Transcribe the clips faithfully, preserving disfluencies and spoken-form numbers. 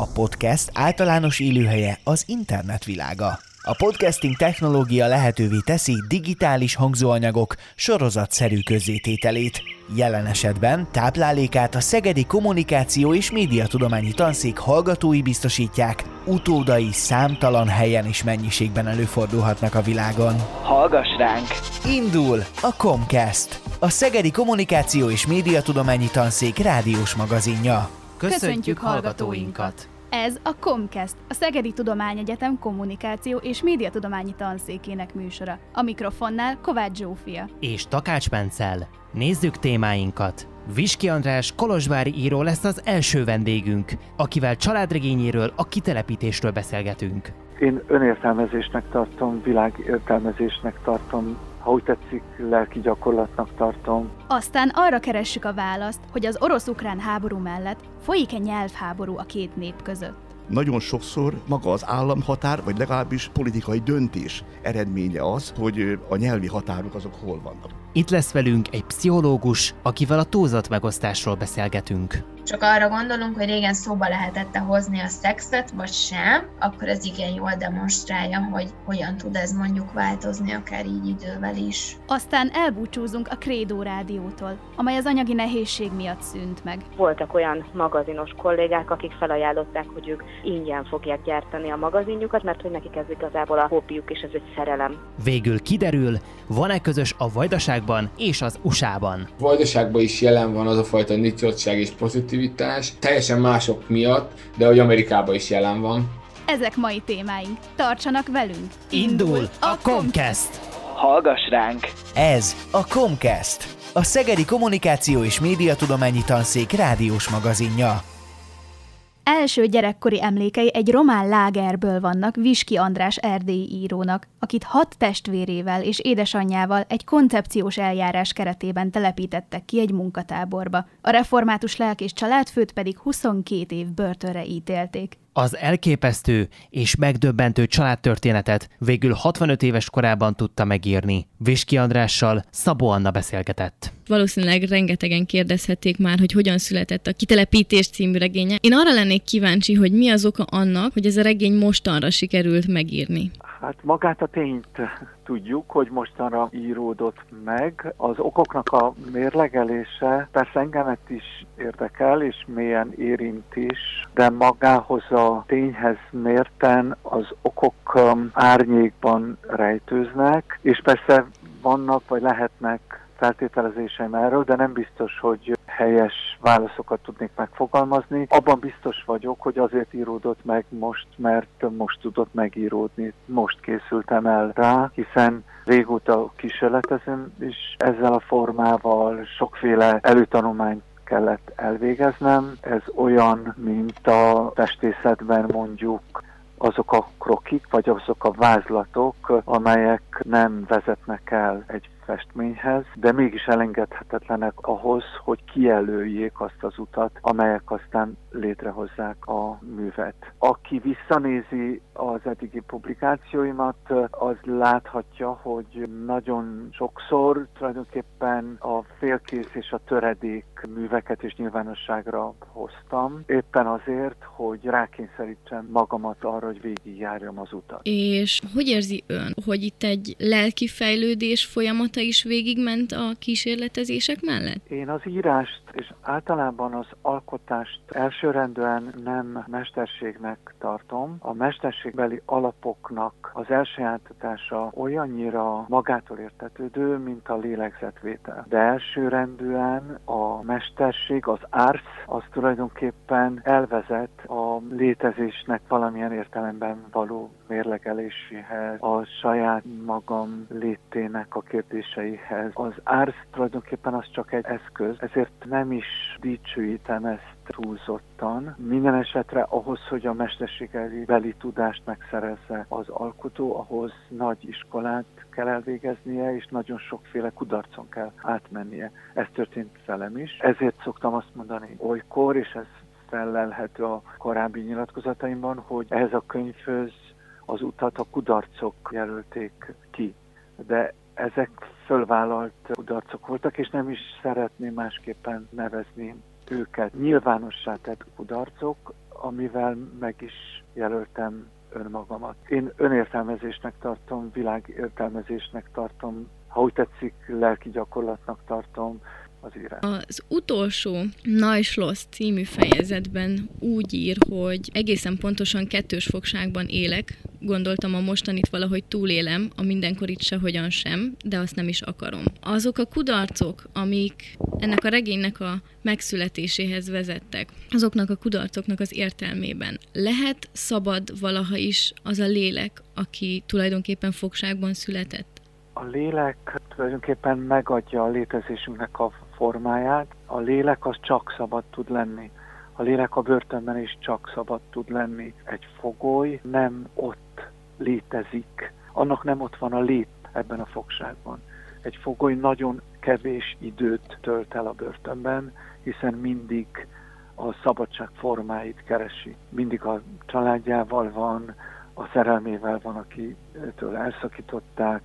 A podcast általános élőhelye az internet világa. A podcasting technológia lehetővé teszi digitális hangzóanyagok sorozatszerű közzétételét. Jelen esetben táplálékát a Szegedi Kommunikáció és Médiatudományi Tanszék hallgatói biztosítják, utódai számtalan helyen és mennyiségben előfordulhatnak a világon. Hallgass ránk! Indul a Kommcast, a Szegedi Kommunikáció és Médiatudományi Tanszék rádiós magazinja. Köszöntjük, Köszöntjük hallgatóinkat! Ez a Kommcast, a Szegedi Tudományegyetem Kommunikáció és Médiatudományi Tanszékének műsora. A mikrofonnál Kovács Zsófia. És Takács Bencel. Nézzük témáinkat! Visky András kolozsvári író lesz az első vendégünk, akivel családregényéről, a kitelepítésről beszélgetünk. Én önértelmezésnek tartom, világértelmezésnek tartom, ha úgy tetszik, lelki gyakorlatnak tartom. Aztán arra keressük a választ, hogy az orosz-ukrán háború mellett folyik-e nyelvháború a két nép között. Nagyon sokszor maga az államhatár, vagy legalábbis politikai döntés eredménye az, hogy a nyelvi határok azok hol vannak. Itt lesz velünk egy pszichológus, akivel a túlzott megosztásról beszélgetünk. Csak arra gondolunk, hogy régen szóba lehetett-e hozni a szexet, vagy sem, akkor ez igen jól demonstrálja, hogy hogyan tud ez mondjuk változni, akár így idővel is. Aztán elbúcsúzunk a Credo Rádiótól, amely az anyagi nehézség miatt szűnt meg. Voltak olyan magazinos kollégák, akik felajánlották, hogy ők ingyen fogják gyártani a magazinjukat, mert hogy nekik ez igazából a hobbiuk, és ez egy szerelem. Végül kiderül, van-e közös a vajdaságban és az u es á-ban? A vajdaságban is jelen van az a fajta nyitottság és pozitivitás, teljesen mások miatt, de hogy Amerikában is jelen van. Ezek mai témáink. Tartsanak velünk! Indul a Kommcast! Hallgass ránk! Ez a Kommcast, a Szegedi Kommunikáció és Médiatudományi Tanszék rádiós magazinja. Első gyerekkori emlékei egy román lágerből vannak Visky András erdélyi írónak, akit hat testvérével és édesanyjával egy koncepciós eljárás keretében telepítettek ki egy munkatáborba. A református lelkész családfőt pedig huszonkét év börtönre ítélték. Az elképesztő és megdöbbentő családtörténetet végül hatvanöt éves korában tudta megírni. Visky Andrással Szabó Anna beszélgetett. Valószínűleg rengetegen kérdezhették már, hogy hogyan született a Kitelepítés című regénye. Én arra lennék kíváncsi, hogy mi az oka annak, hogy ez a regény mostanra sikerült megírni. Hát magát a tényt tudjuk, hogy mostanra íródott meg. Az okoknak a mérlegelése persze engemet is érdekel, és mélyen érint is, de magához a tényhez mérten az okok árnyékban rejtőznek, és persze vannak vagy lehetnek feltételezéseim erről, de nem biztos, hogy helyes válaszokat tudnék megfogalmazni. Abban biztos vagyok, hogy azért íródott meg most, mert most tudott megíródni. Most készültem el rá, hiszen régóta kísérletezem, és ezzel a formával sokféle előtanulmányt kellett elvégeznem. Ez olyan, mint a festészetben mondjuk azok a krokik, vagy azok a vázlatok, amelyek nem vezetnek el egy festményhez, de mégis elengedhetetlenek ahhoz, hogy kijelöljék azt az utat, amelyek aztán létrehozzák a művet. Aki visszanézi az eddigi publikációimat, az láthatja, hogy nagyon sokszor tulajdonképpen a félkész és a töredék műveket is nyilvánosságra hoztam, éppen azért, hogy rákényszerítsem magamat arra, hogy végigjárjam az utat. És hogy érzi ön, hogy itt egy lelki fejlődés folyamata is végigment a kísérletezések mellett? Én az írást és általában az alkotást elsőrendűen nem mesterségnek tartom. A mesterségbeli alapoknak az elsajátítása olyannyira magától értetődő, mint a lélegzetvétel. De elsőrendűen a mesterség, az ars, az tulajdonképpen elvezet a létezésnek valamilyen értelemben való mérlegeléséhez, a saját magam létének a kérdéseihez. Az ársz tulajdonképpen az csak egy eszköz, ezért nem is dicsőítem ezt túlzottan. Minden esetre ahhoz, hogy a mesterségbeli tudást megszerezze az alkotó, ahhoz nagy iskolát kell elvégeznie, és nagyon sokféle kudarcon kell átmennie. Ez történt velem is. Ezért szoktam azt mondani olykor, és ez fellelhető a korábbi nyilatkozataimban, hogy ehhez a könyvhöz az utat a kudarcok jelölték ki. De ezek fölvállalt kudarcok voltak, és nem is szeretném másképpen nevezni őket. Nyilvánossá tett kudarcok, amivel meg is jelöltem önmagamat. Én önértelmezésnek tartom, világértelmezésnek tartom, ha úgy tetszik, lelki gyakorlatnak tartom az írás. Az utolsó Neuschloss című fejezetben úgy ír, hogy egészen pontosan kettős fogságban élek, gondoltam a mostanit valahogy túlélem, a mindenkorit sehogyan sem, de azt nem is akarom. Azok a kudarcok, amik ennek a regénynek a megszületéséhez vezettek, azoknak a kudarcoknak az értelmében lehet szabad valaha is az a lélek, aki tulajdonképpen fogságban született? A lélek tulajdonképpen megadja a létezésünknek a formáját. A lélek az csak szabad tud lenni. A lélek a börtönben is csak szabad tud lenni. Egy fogoly nem ott létezik. Annak nem ott van a lét ebben a fogságban. Egy fogoly nagyon kevés időt tölt el a börtönben, hiszen mindig a szabadság formáit keresi. Mindig a családjával van, a szerelmével van, akitől elszakították,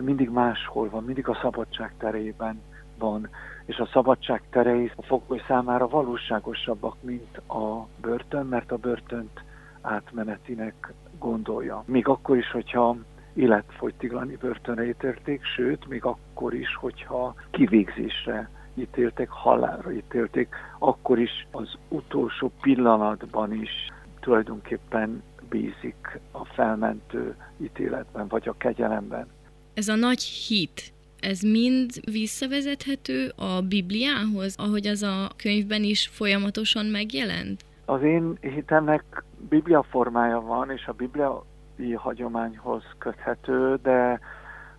mindig máshol van, mindig a szabadság terében van, és a szabadság terei a fogoly számára valóságosabbak, mint a börtön, mert a börtönt átmenetinek gondolja. Még akkor is, hogyha életfogytiglani börtönre ítélték, sőt, még akkor is, hogyha kivégzésre ítélték, halálra ítélték, akkor is az utolsó pillanatban is tulajdonképpen bízik a felmentő ítéletben, vagy a kegyelemben. Ez a nagy hit, ez mind visszavezethető a Bibliához, ahogy az a könyvben is folyamatosan megjelent? Az én hitemnek Biblia formája van, és a bibliai hagyományhoz köthető, de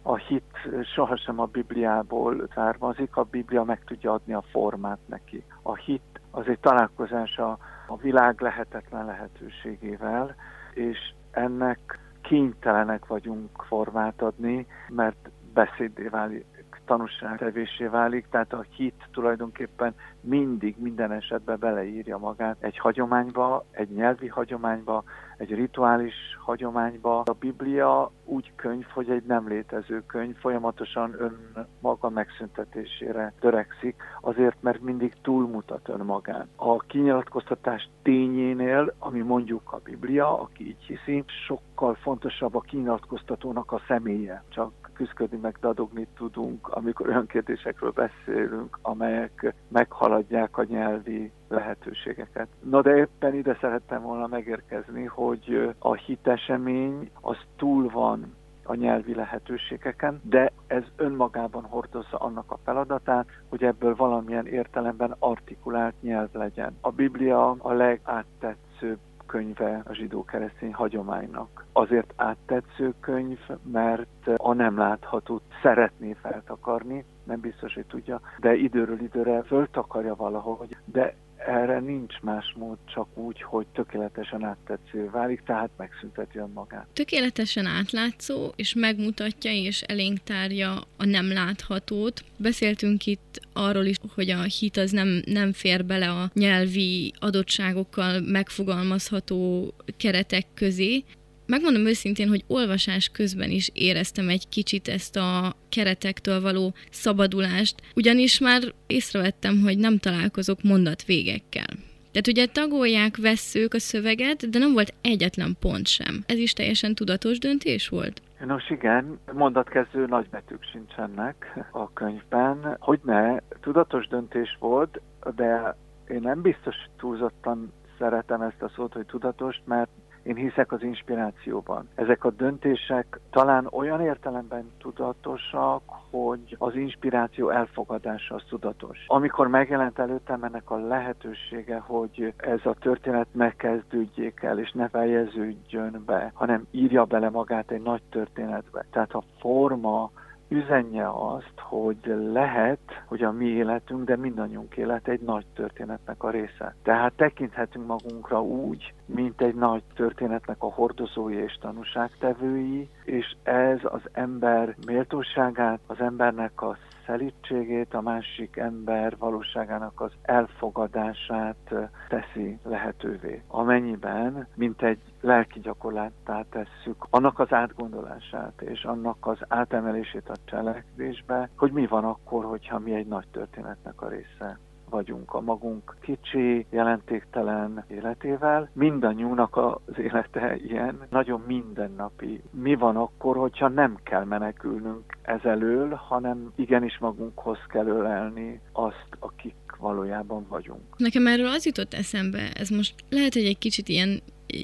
a hit sohasem a Bibliából származik, a Biblia meg tudja adni a formát neki. A hit az egy találkozása a világ lehetetlen lehetőségével, és ennek kénytelenek vagyunk formát adni, mert beszéddé válik, tanúságtevésé válik, tehát a hit tulajdonképpen mindig, minden esetben beleírja magát egy hagyományba, egy nyelvi hagyományba, egy rituális hagyományba. A Biblia úgy könyv, hogy egy nem létező könyv, folyamatosan önmaga megszüntetésére törekszik, azért, mert mindig túlmutat önmagán. A kinyilatkoztatás tényénél, ami mondjuk a Biblia, aki így hiszi, sokkal fontosabb a kinyilatkoztatónak a személye. Csak küzdködni meg dadogni tudunk, amikor olyan kérdésekről beszélünk, amelyek meghaladják a nyelvi lehetőségeket. Na de éppen ide szerettem volna megérkezni, hogy a hitesemény az túl van a nyelvi lehetőségeken, de ez önmagában hordozza annak a feladatát, hogy ebből valamilyen értelemben artikulált nyelv legyen. A Biblia a legáttetszőbb könyve a zsidó-keresztény hagyománynak. Azért áttetsző könyv, mert a nem láthatót szeretné feltakarni, nem biztos, hogy tudja, de időről időre föltakarja valahogy, de erre nincs más mód, csak úgy, hogy tökéletesen áttetsző válik, tehát megszünteti önmagát. Tökéletesen átlátszó, és megmutatja és elénk tárja a nem láthatót. Beszéltünk itt arról is, hogy a hit az nem, nem fér bele a nyelvi adottságokkal megfogalmazható keretek közé. Megmondom őszintén, hogy olvasás közben is éreztem egy kicsit ezt a keretektől való szabadulást, ugyanis már észrevettem, hogy nem találkozok mondatvégekkel. Tehát ugye tagolják, vesszők a szöveget, de nem volt egyetlen pont sem. Ez is teljesen tudatos döntés volt? Nos igen, mondatkezdő nagybetűk sincsenek a könyvben. Hogyne, tudatos döntés volt, de én nem biztos túlzottan szeretem ezt a szót, hogy tudatos, mert én hiszek az inspirációban. Ezek a döntések talán olyan értelemben tudatosak, hogy az inspiráció elfogadása az tudatos. Amikor megjelent előttem ennek a lehetősége, hogy ez a történet ne kezdődjék el, és ne fejeződjön be, hanem írja bele magát egy nagy történetbe. Tehát a forma üzenje azt, hogy lehet, hogy a mi életünk, de mindannyiunk élet egy nagy történetnek a része. Tehát tekinthetünk magunkra úgy, mint egy nagy történetnek a hordozói és tanúságtevői, és ez az ember méltóságát, az embernek a szelídségét, a másik ember valóságának az elfogadását teszi lehetővé. Amennyiben, mint egy lelki gyakorláttá tesszük annak az átgondolását és annak az átemelését a cselekvésbe, hogy mi van akkor, hogyha mi egy nagy történetnek a része vagyunk a magunk kicsi, jelentéktelen életével. Mindannyiunknak az élete ilyen, nagyon mindennapi. Mi van akkor, hogyha nem kell menekülnünk ez elől, hanem igenis magunkhoz kell ölelni azt, akik valójában vagyunk. Nekem erről az jutott eszembe, ez most lehet, hogy egy kicsit ilyen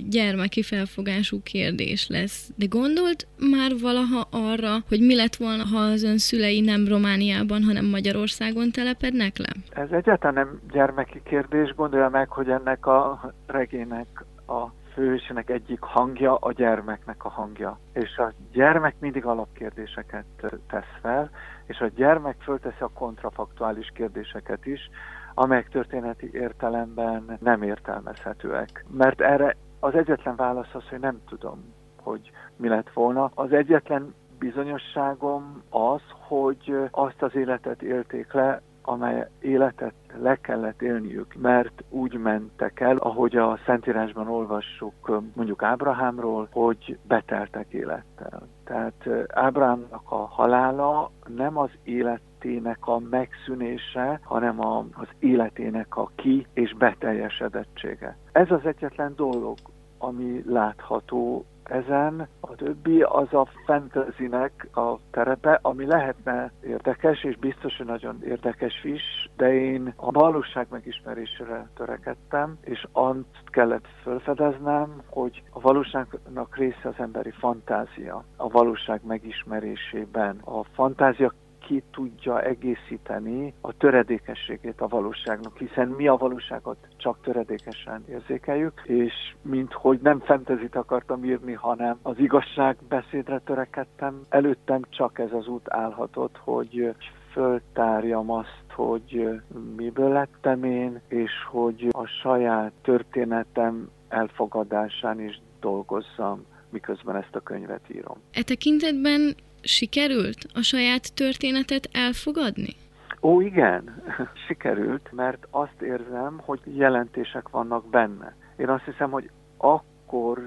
gyermeki felfogású kérdés lesz. De gondolt már valaha arra, hogy mi lett volna, ha az ön szülei nem Romániában, hanem Magyarországon telepednek le? Ez egyáltalán nem gyermeki kérdés. Gondolja meg, hogy ennek a regénynek a főhősének egyik hangja a gyermeknek a hangja. És a gyermek mindig alapkérdéseket tesz fel, és a gyermek fölteszi a kontrafaktuális kérdéseket is, amelyek történeti értelemben nem értelmezhetőek. Mert erre az egyetlen válasz az, hogy nem tudom, hogy mi lett volna. Az egyetlen bizonyosságom az, hogy azt az életet élték le, amely életet le kellett élniük, mert úgy mentek el, ahogy a Szentírásban olvassuk mondjuk Ábrahámról, hogy beteltek élettel. Tehát Ábrahámnak a halála nem az életének a megszűnése, hanem a, az életének a ki- és beteljesedettsége. Ez az egyetlen dolog, ami látható ezen, a többi az a fantasynek a terepe, ami lehetne érdekes, és biztos, hogy nagyon érdekes is, de én a valóság megismerésére törekedtem, és azt kellett felfedeznem, hogy a valóságnak része az emberi fantázia, a valóság megismerésében. A fantázia ki tudja egészíteni a töredékességét a valóságnak, hiszen mi a valóságot csak töredékesen érzékeljük, és minthogy nem fantasyt akartam írni, hanem az igazságbeszédre törekedtem. Előttem csak ez az út állhatott, hogy föltárjam azt, hogy miből lettem én, és hogy a saját történetem elfogadásán is dolgozzam, miközben ezt a könyvet írom. E tekintetben sikerült a saját történetet elfogadni? Ó, igen, sikerült, mert azt érzem, hogy jelentések vannak benne. Én azt hiszem, hogy akkor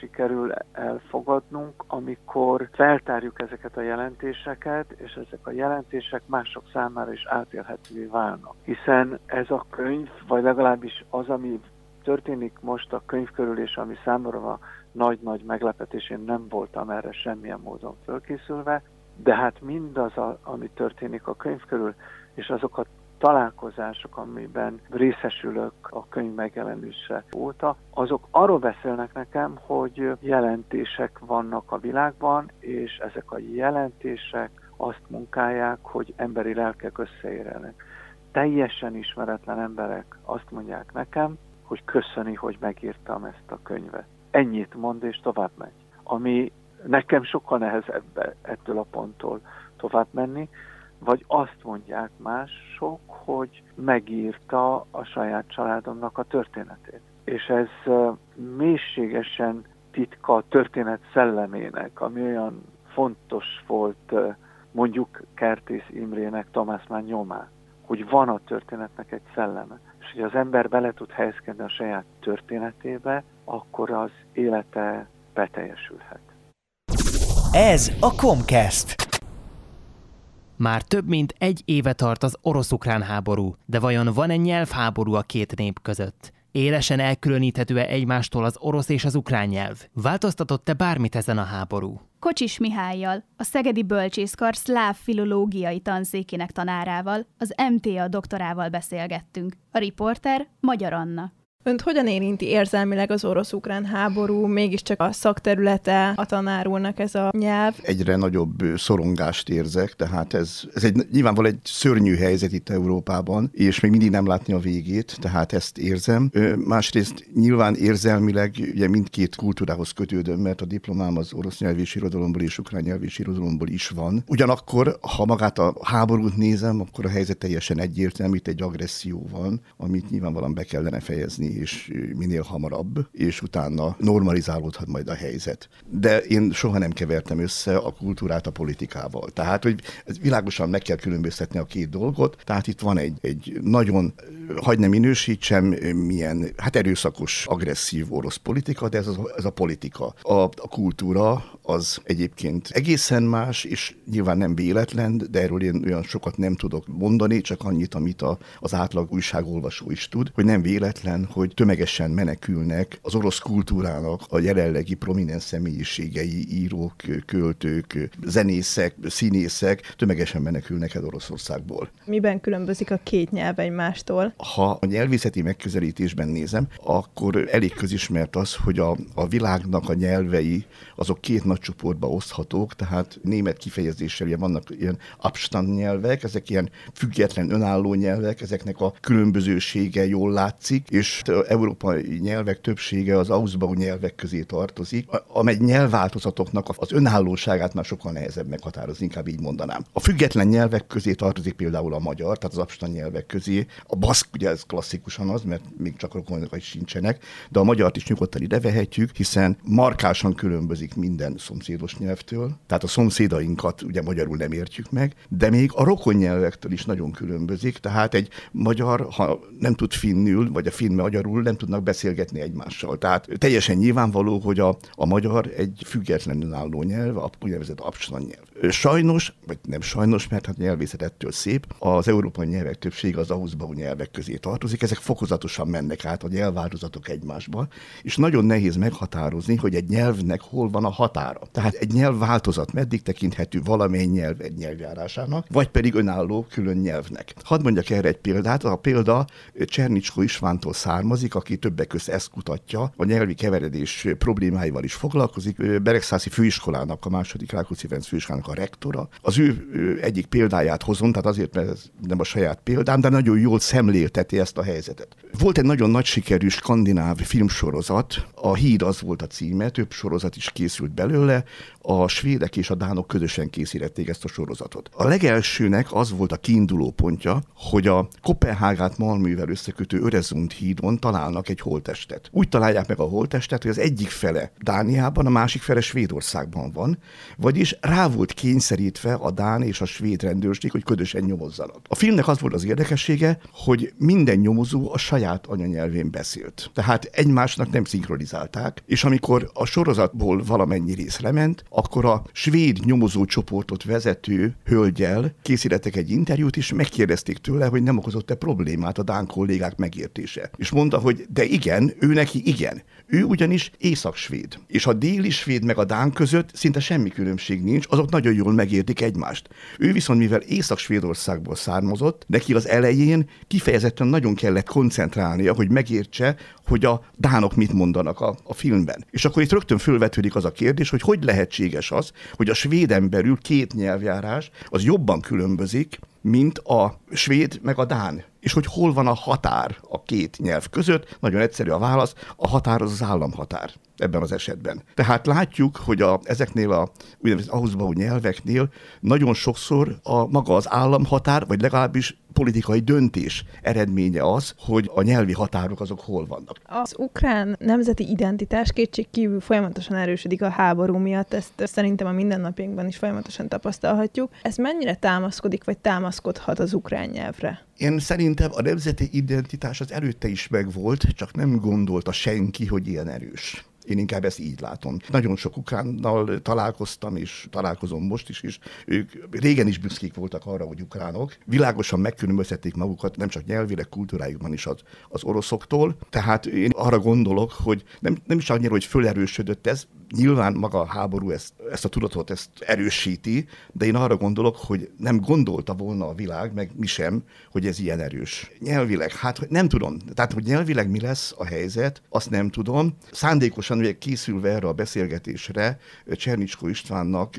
sikerül elfogadnunk, amikor feltárjuk ezeket a jelentéseket, és ezek a jelentések mások számára is átélhetővé válnak. Hiszen ez a könyv, vagy legalábbis az, ami történik most a könyv körül, és ami számomra nagy-nagy meglepetés, én nem voltam erre semmilyen módon fölkészülve, de hát mindaz, ami történik a könyv körül, és azok a találkozások, amiben részesülök a könyv megjelenése óta, azok arról beszélnek nekem, hogy jelentések vannak a világban, és ezek a jelentések azt munkálják, hogy emberi lelkek összeérelnek. Teljesen ismeretlen emberek azt mondják nekem, hogy köszöni, hogy megírtam ezt a könyvet. Ennyit mond, és tovább megy. Ami nekem sokkal nehezebb ettől a ponttól tovább menni, vagy azt mondják mások, hogy megírta a saját családomnak a történetét. És ez mélységesen titka a történet szellemének, ami olyan fontos volt mondjuk Kertész Imrének Tamászmán nyomán, hogy van a történetnek egy szelleme. És hogy az ember bele tud helyezkedni a saját történetébe, akkor az élete beteljesülhet. Ez a Kommcast. Már több mint egy éve tart az orosz-ukrán háború, de vajon van-e nyelvháború a két nép között? Élesen elkülöníthető-e egymástól az orosz és az ukrán nyelv? Változtatott-e bármit ezen a háború? Kocsis Mihállyal, a Szegedi Bölcsészkar szláv filológiai tanszékének tanárával, az em té á doktorával beszélgettünk. A riporter Magyar Anna. Önt hogyan érinti érzelmileg az orosz-ukrán háború, mégiscsak a szakterülete a tanár úrnak ez a nyelv? Egyre nagyobb szorongást érzek, tehát ez, ez egy, nyilvánvalóan egy szörnyű helyzet itt Európában, és még mindig nem látni a végét, tehát ezt érzem. Másrészt nyilván érzelmileg ugye mindkét kultúrához kötődöm, mert a diplomám az orosz nyelvi és irodalomból és ukrán nyelvi és irodalomból is van. Ugyanakkor, ha magát a háborút nézem, akkor a helyzet teljesen egyértelmű, itt egy agresszió van, amit nyilvánvalóan be kellene fejezni, és minél hamarabb, és utána normalizálódhat majd a helyzet. De én soha nem kevertem össze a kultúrát a politikával. Tehát, hogy világosan meg kell különböztetni a két dolgot, tehát itt van egy, egy nagyon, hagy ne minősítsem, milyen, hát erőszakos, agresszív orosz politika, de ez, az, ez a politika. A, a kultúra az egyébként egészen más, és nyilván nem véletlen, de erről én olyan sokat nem tudok mondani, csak annyit, amit a, az átlag újságolvasó is tud, hogy nem véletlen, hogy tömegesen menekülnek az orosz kultúrának a jelenlegi prominens személyiségei, írók, költők, zenészek, színészek, tömegesen menekülnek el Oroszországból. Miben különbözik a két nyelv egymástól? Ha a nyelvészeti megközelítésben nézem, akkor elég közismert az, hogy a, a világnak a nyelvei azok két nagy csoportba oszthatók, tehát német kifejezéssel ilyen vannak ilyen Abstand nyelvek, ezek ilyen független, önálló nyelvek, ezeknek a különbözősége jól látszik, és az európai nyelvek többsége az Ausbau nyelvek közé tartozik, amely nyelvváltozatoknak az önállóságát már sokkal nehezebb meghatározni, inkább így mondanám. A független nyelvek közé tartozik például a magyar, tehát az Abstand nyelvek közé, a baszk, ugye ez klasszikusan az, mert még csak rokonok is sincsenek, de a magyart is nyugodtan ide vehetjük, hiszen markásan különbözik minden szomszédos nyelvtől, tehát a szomszédainkat ugye magyarul nem értjük meg, de még a rokon nyelvektől is nagyon különbözik, tehát egy magyar, ha nem tud finnül, vagy a finn magyarul, nem tudnak beszélgetni egymással. Tehát teljesen nyilvánvaló, hogy a, a magyar egy függetlenül álló nyelv, a úgynevezett abstand nyelv. Sajnos, vagy nem sajnos, mert hát nyelvészet ettől szép, az európai nyelvek többsége az Ausbau nyelvek közé tartozik, ezek fokozatosan mennek át a nyelvváltozatok egymásba, és nagyon nehéz meghatározni, hogy egy nyelvnek hol van a határa. Tehát egy nyelvváltozat meddig tekinthető valamely nyelv egy nyelvjárásának, vagy pedig önálló külön nyelvnek. Hadd mondjak erre egy példát, a példa Csernicskó Istvántól származik, aki többek közt ezt kutatja, a nyelvi keveredés problémáival is foglalkozik, Beregszászi főiskolának, a második Rákóczi Ferenc főiskolának a rektora. Az ő egyik példáját hozom, tehát azért, mert ez nem a saját példám, de nagyon jól szemlélteti ezt a helyzetet. Volt egy nagyon nagy sikerű skandináv filmsorozat, a Híd az volt a címe, több sorozat is készült belőle, a svédek és a dánok közösen készítették ezt a sorozatot. A legelsőnek az volt a kiinduló pontja, hogy a Kopenhágát Malmövel összekötő Öresund hídon találnak egy holttestet. Úgy találják meg a holttestet, hogy az egyik fele Dániában, a másik fele Svédországban van, vagyis rá volt kényszerítve a dán és a svéd rendőrség, hogy közösen nyomozzanak. A filmnek az volt az érdekessége, hogy minden nyomozó a saját anyanyelvén beszélt. Tehát egymásnak nem szinkronizálták, és amikor a sorozatból valamennyi rész lement, akkor a svéd nyomozó csoportot vezető hölgyel készítettek egy interjút, és megkérdezték tőle, hogy nem okozott-e problémát a dán kollégák megértése. És mondta, hogy de igen, ő neki igen. Ő ugyanis észak-svéd. És a déli svéd meg a dán között szinte semmi különbség nincs, azok nagyon jól megértik egymást. Ő viszont, mivel Észak-Svédországból származott, neki az elején kifejezetten nagyon kellett koncentrálnia, hogy megértse, hogy a dánok mit mondanak a, a filmben. És akkor itt rögtön fölvetődik az a kérdés, hogy hogy lehetséges az, hogy a svéden belül két nyelvjárás az jobban különbözik, mint a svéd meg a dán. És hogy hol van a határ a két nyelv között, nagyon egyszerű a válasz, a határ az az államhatár ebben az esetben. Tehát látjuk, hogy a, ezeknél a úgynevezett Ausbau nyelveknél nagyon sokszor a maga az államhatár, vagy legalábbis politikai döntés eredménye az, hogy a nyelvi határok azok hol vannak. Az ukrán nemzeti identitás kétségkívül folyamatosan erősödik a háború miatt, ezt szerintem a mindennapjainkban is folyamatosan tapasztalhatjuk. Ez mennyire támaszkodik, vagy támaszkodhat az ukrán nyelvre? Én szerintem a nemzeti identitás az előtte is megvolt, csak nem gondolta senki, hogy ilyen erős. Én inkább ezt így látom. Nagyon sok ukránnal találkoztam, és találkozom most is, és ők régen is büszkék voltak arra, hogy ukránok. Világosan megkülönböztették magukat, nem csak nyelvileg, kultúrájukban is az, az oroszoktól. Tehát én arra gondolok, hogy nem, nem is annyira, hogy fölerősödött ez, nyilván maga a háború ezt, ezt a tudatot ezt erősíti, de én arra gondolok, hogy nem gondolta volna a világ, meg mi sem, hogy ez ilyen erős. Nyelvileg, hát nem tudom. Tehát, hogy nyelvileg mi lesz a helyzet, azt nem tudom. Szándékosan ugye készülve erre a beszélgetésre, Csernicskó Istvánnak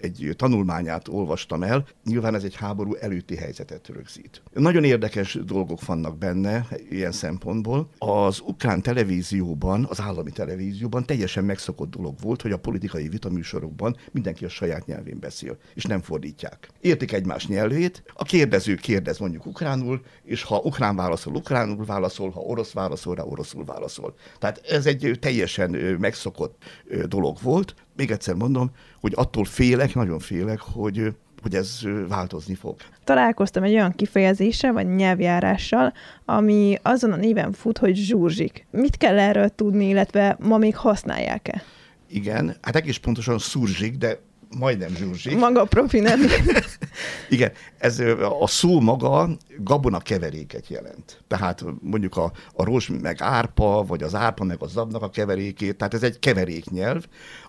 egy tanulmányát olvastam el. Nyilván ez egy háború előtti helyzetet rögzít. Nagyon érdekes dolgok vannak benne ilyen szempontból. Az ukrán televízióban, az állami televízióban teljesen megszokott dolog volt, hogy a politikai vitaműsorokban mindenki a saját nyelvén beszél, és nem fordítják. Értik egymás nyelvét, a kérdező kérdez mondjuk ukránul, és ha ukrán válaszol, ukránul válaszol, ha orosz válaszol, rá oroszul válaszol. Tehát ez egy teljesen megszokott dolog volt. Még egyszer mondom, hogy attól félek, nagyon félek, hogy hogy ez változni fog. Találkoztam egy olyan kifejezéssel, vagy nyelvjárással, ami azon a néven fut, hogy zsúrzsik. Mit kell erről tudni, illetve ma még használják-e? Igen, hát egész pontosan szurzsik, de majdnem zsurzsik. Maga a profi nem. Igen, ez a szó maga gabonakeveréket jelent. Tehát mondjuk a, a rozs meg árpa, vagy az árpa meg a zabnak a keverékét, tehát ez egy keveréknyelv,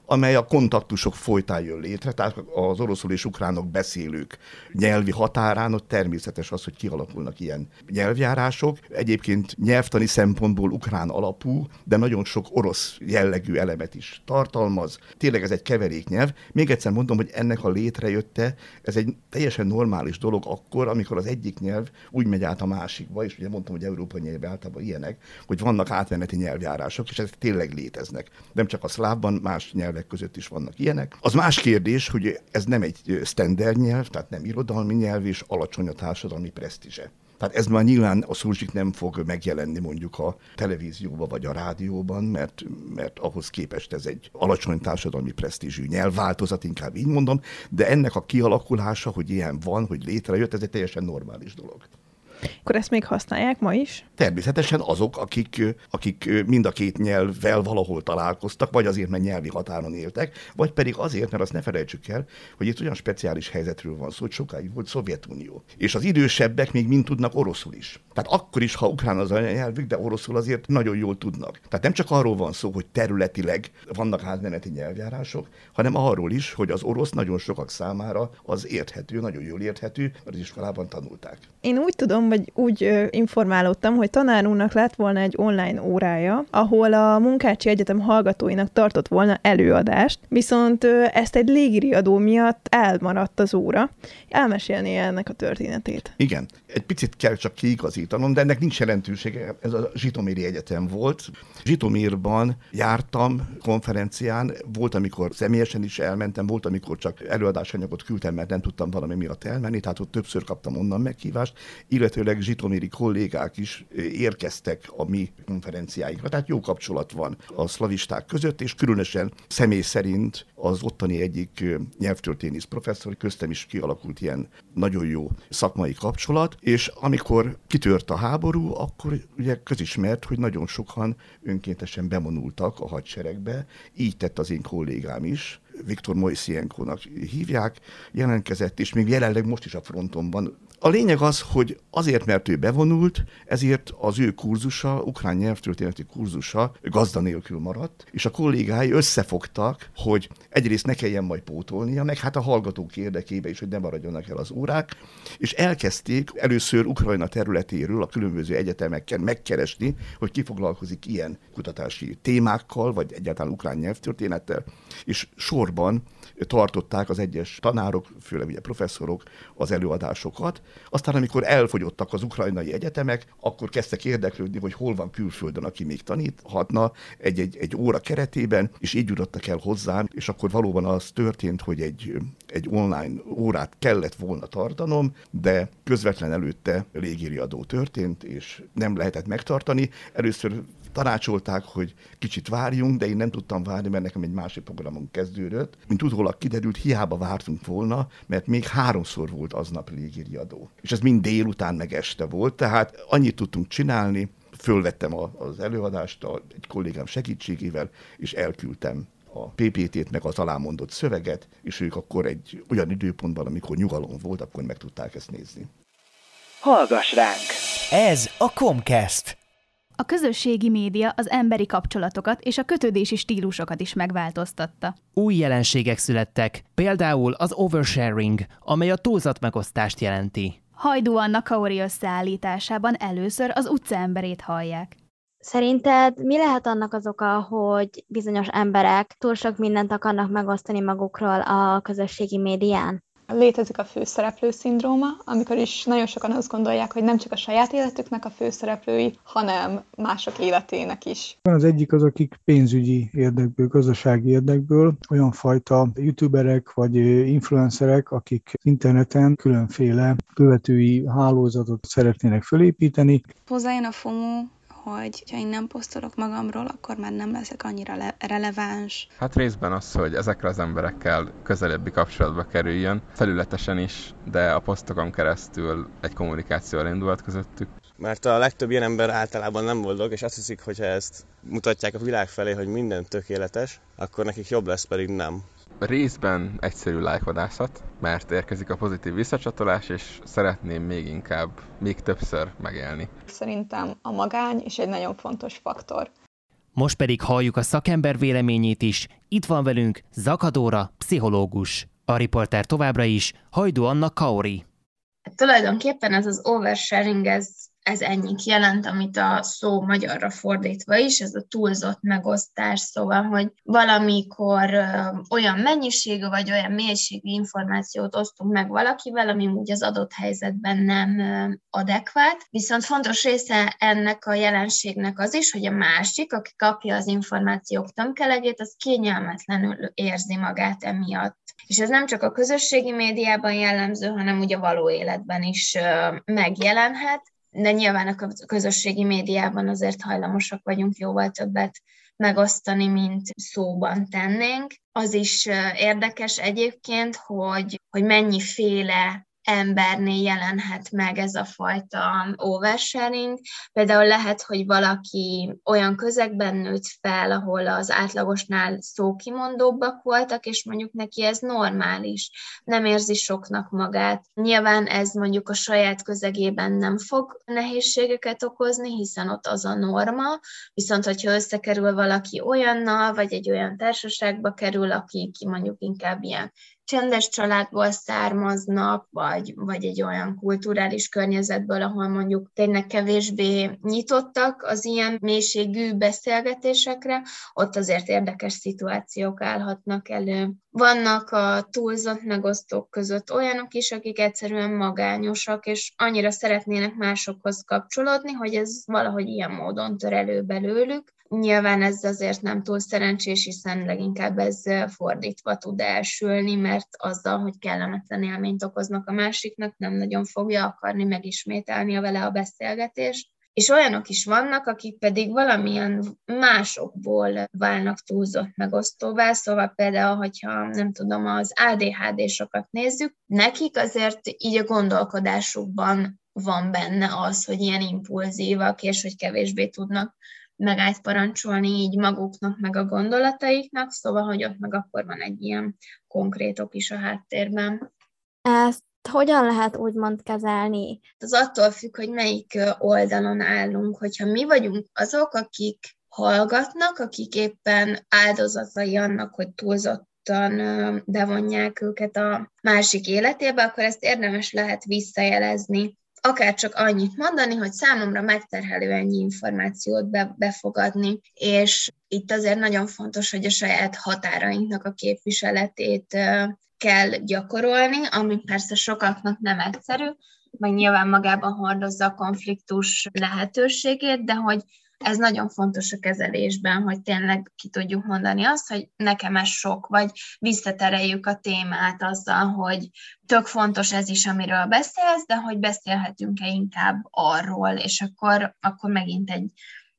amely a kontaktusok folytán jön létre, tehát az oroszul és ukránok beszélők nyelvi határán, ott természetes az, hogy kialakulnak ilyen nyelvjárások. Egyébként nyelvtani szempontból ukrán alapú, de nagyon sok orosz jellegű elemet is tartalmaz. Tényleg ez egy keveréknyelv. Még egyszer mondom, hogy ennek a létrejötte, ez egy teljesen normális dolog akkor, amikor az egyik nyelv úgy megy át a másikba, és ugye mondtam, hogy európai nyelvben általában ilyenek, hogy vannak átmeneti nyelvjárások, és ezek tényleg léteznek. Nem csak a szlávban, más nyelv között is vannak ilyenek. Az más kérdés, hogy ez nem egy standard nyelv, tehát nem irodalmi nyelv, és alacsony a társadalmi presztízse. Tehát ez már nyilván a szurzsik nem fog megjelenni mondjuk a televízióban vagy a rádióban, mert, mert ahhoz képest ez egy alacsony társadalmi presztízsű nyelvváltozat, inkább így mondom, de ennek a kialakulása, hogy ilyen van, hogy létrejött, ez egy teljesen normális dolog. Akkor ezt még használják ma is? Természetesen azok, akik, akik mind a két nyelvvel valahol találkoztak, vagy azért, mert nyelvi határon éltek, vagy pedig azért, mert azt ne felejtsük el, hogy itt olyan speciális helyzetről van szó, hogy sokáig volt Szovjetunió. És az idősebbek még mind tudnak oroszul is. Tehát akkor is, ha ukrán az anyanyelvük, de oroszul azért nagyon jól tudnak. Tehát nem csak arról van szó, hogy területileg vannak átmeneti nyelvjárások, hanem arról is, hogy az orosz nagyon sokak számára az érthető, nagyon jól érthető, mert az iskolában tanulták. Én úgy tudom, vagy úgy informálódtam, hogy tanárúnak lett volna egy online órája, ahol a Munkácsi Egyetem hallgatóinak tartott volna előadást, viszont ezt egy légiriadó miatt elmaradt az óra. Elmesélné ennek a történetét? Igen. Egy picit kell csak kiigazítanom, de ennek nincs jelentősége. Ez a Zsitoméri Egyetem volt. Zsitomírban jártam konferencián, volt, amikor személyesen is elmentem, volt, amikor csak előadásanyagot küldtem, mert nem tudtam valami miatt elmenni, tehát ott többször kaptam onnan meghívást, illetőleg zsitoméri kollégák is érkeztek a mi konferenciáinkra. Tehát jó kapcsolat van a szlavisták között, és különösen személy szerint az ottani egyik nyelvtörténész professzor, köztem is kialakult ilyen nagyon jó szakmai kapcsolat, és amikor kitört a háború, akkor ugye közismert, hogy nagyon sokan önkéntesen bemonultak a hadseregbe, így tett az én kollégám is, Viktor Moissienkonak hívják, jelentkezett, és még jelenleg most is a fronton van. A lényeg az, hogy azért, mert ő bevonult, ezért az ő kurzusa, ukrán nyelvtörténeti kurzusa gazda nélkül maradt, és a kollégái összefogtak, hogy egyrészt ne kelljen majd pótolnia, meg hát a hallgatók érdekében is, hogy ne maradjanak el az órák, és elkezdték először Ukrajna területéről a különböző egyetemekkel megkeresni, hogy ki foglalkozik ilyen kutatási témákkal, vagy egyáltalán ukrán nyelvtörténettel, és sorban tartották az egyes tanárok, főleg ugye professzorok az előadásokat. Aztán, amikor elfogyottak az ukrajnai egyetemek, akkor kezdtek érdeklődni, hogy hol van külföldön, aki még taníthatna egy-egy egy óra keretében, és így jutottak el hozzám, és akkor valóban az történt, hogy egy, egy online órát kellett volna tartanom, de közvetlen előtte légiriadó történt, és nem lehetett megtartani. Először tanácsolták, hogy kicsit várjunk, de én nem tudtam várni, mert nekem egy másik programon kezdődött. Mint utólag kiderült, hiába vártunk volna, mert még háromszor volt aznap légiriadó. És ez mind délután meg este volt, tehát annyit tudtunk csinálni, fölvettem a, az előadást a, egy kollégám segítségével, és elküldtem a pé pé té-t, meg az alámondott szöveget, és ők akkor egy olyan időpontban, amikor nyugalom volt, akkor meg tudták ezt nézni. Hallgass ránk! Ez a Kommcast! A közösségi média az emberi kapcsolatokat és a kötődési stílusokat is megváltoztatta. Új jelenségek születtek, például az oversharing, amely a túlzott megosztást jelenti. Hajdú Anna Kaori összeállításában először az utcaemberét hallják. Szerinted mi lehet annak az oka, hogy bizonyos emberek túl sok mindent akarnak megosztani magukról a közösségi médián? Létezik a főszereplő szindróma, amikor is nagyon sokan azt gondolják, hogy nem csak a saját életüknek a főszereplői, hanem mások életének is. Az egyik az, akik pénzügyi érdekből, gazdasági érdekből, olyan fajta youtuberek vagy influencerek, akik interneten különféle követői hálózatot szeretnének fölépíteni. Hozzájön a FOMO, hogy ha én nem posztolok magamról, akkor már nem leszek annyira le- releváns. Hát részben az, hogy ezekkel az emberekkel közelebbi kapcsolatba kerüljön, felületesen is, de a posztokon keresztül egy kommunikáció elindult közöttük. Mert a legtöbb ilyen ember általában nem boldog, és azt hiszik, hogyha ezt mutatják a világ felé, hogy minden tökéletes, akkor nekik jobb lesz, pedig nem. Részben egyszerű lájkvadászat, mert érkezik a pozitív visszacsatolás, és szeretném még inkább, még többször megélni. Szerintem a magány is egy nagyon fontos faktor. Most pedig halljuk a szakember véleményét is. Itt van velünk Zaka Dóra, pszichológus. A riporter továbbra is Hajdú Anna Kaori. Tulajdonképpen ez az oversharing, ez, ez ennyit jelent, amit a szó magyarra fordítva is, ez a túlzott megosztás, szóval, hogy valamikor olyan mennyiségű vagy olyan mélységű információt osztunk meg valakivel, ami úgy az adott helyzetben nem adekvát, viszont fontos része ennek a jelenségnek az is, hogy a másik, aki kapja az információk tömkelegét, az kényelmetlenül érzi magát emiatt. És ez nem csak a közösségi médiában jellemző, hanem ugye a való életben is megjelenhet, de nyilván a közösségi médiában azért hajlamosak vagyunk jóval többet megosztani, mint szóban tennénk. Az is érdekes egyébként, hogy, hogy mennyiféle embernél jelenhet meg ez a fajta oversharing. Például lehet, hogy valaki olyan közegben nőtt fel, ahol az átlagosnál szókimondóbbak voltak, és mondjuk neki ez normális, nem érzi soknak magát. Nyilván ez mondjuk a saját közegében nem fog nehézségeket okozni, hiszen ott az a norma, viszont hogyha összekerül valaki olyannal, vagy egy olyan társaságba kerül, aki mondjuk inkább ilyen csendes családból származnak, vagy, vagy egy olyan kulturális környezetből, ahol mondjuk tényleg kevésbé nyitottak az ilyen mélységű beszélgetésekre, ott azért érdekes szituációk állhatnak elő. Vannak a túlzott megosztók között olyanok is, akik egyszerűen magányosak, és annyira szeretnének másokhoz kapcsolódni, hogy ez valahogy ilyen módon tör elő belőlük. Nyilván ez azért nem túl szerencsés, hiszen leginkább ez fordítva tud elsülni, mert azzal, hogy kellemetlen élményt okoznak a másiknak, nem nagyon fogja akarni megismételni vele a beszélgetést. És olyanok is vannak, akik pedig valamilyen másokból válnak túlzott megosztóvá, szóval például, hogyha nem tudom, az á dé há dé-sokat nézzük, nekik azért így a gondolkodásukban van benne az, hogy ilyen impulzívak, és hogy kevésbé tudnak megállt parancsolni így maguknak, meg a gondolataiknak, szóval, hogy ott meg akkor van egy ilyen konkrét ok is a háttérben. Ezt hogyan lehet úgymond kezelni? Az attól függ, hogy melyik oldalon állunk, hogyha mi vagyunk azok, akik hallgatnak, akik éppen áldozatai annak, hogy túlzottan bevonják őket a másik életébe, akkor ezt érdemes lehet visszajelezni. Akár csak annyit mondani, hogy számomra megterhelő ennyi információt be, befogadni, és itt azért nagyon fontos, hogy a saját határainknak a képviseletét kell gyakorolni, ami persze sokaknak nem egyszerű, meg nyilván magában hordozza a konfliktus lehetőségét, de hogy ez nagyon fontos a kezelésben, hogy tényleg ki tudjuk mondani azt, hogy nekem ez sok, vagy visszatereljük a témát azzal, hogy tök fontos ez is, amiről beszélsz, de hogy beszélhetünk-e inkább arról, és akkor, akkor megint egy,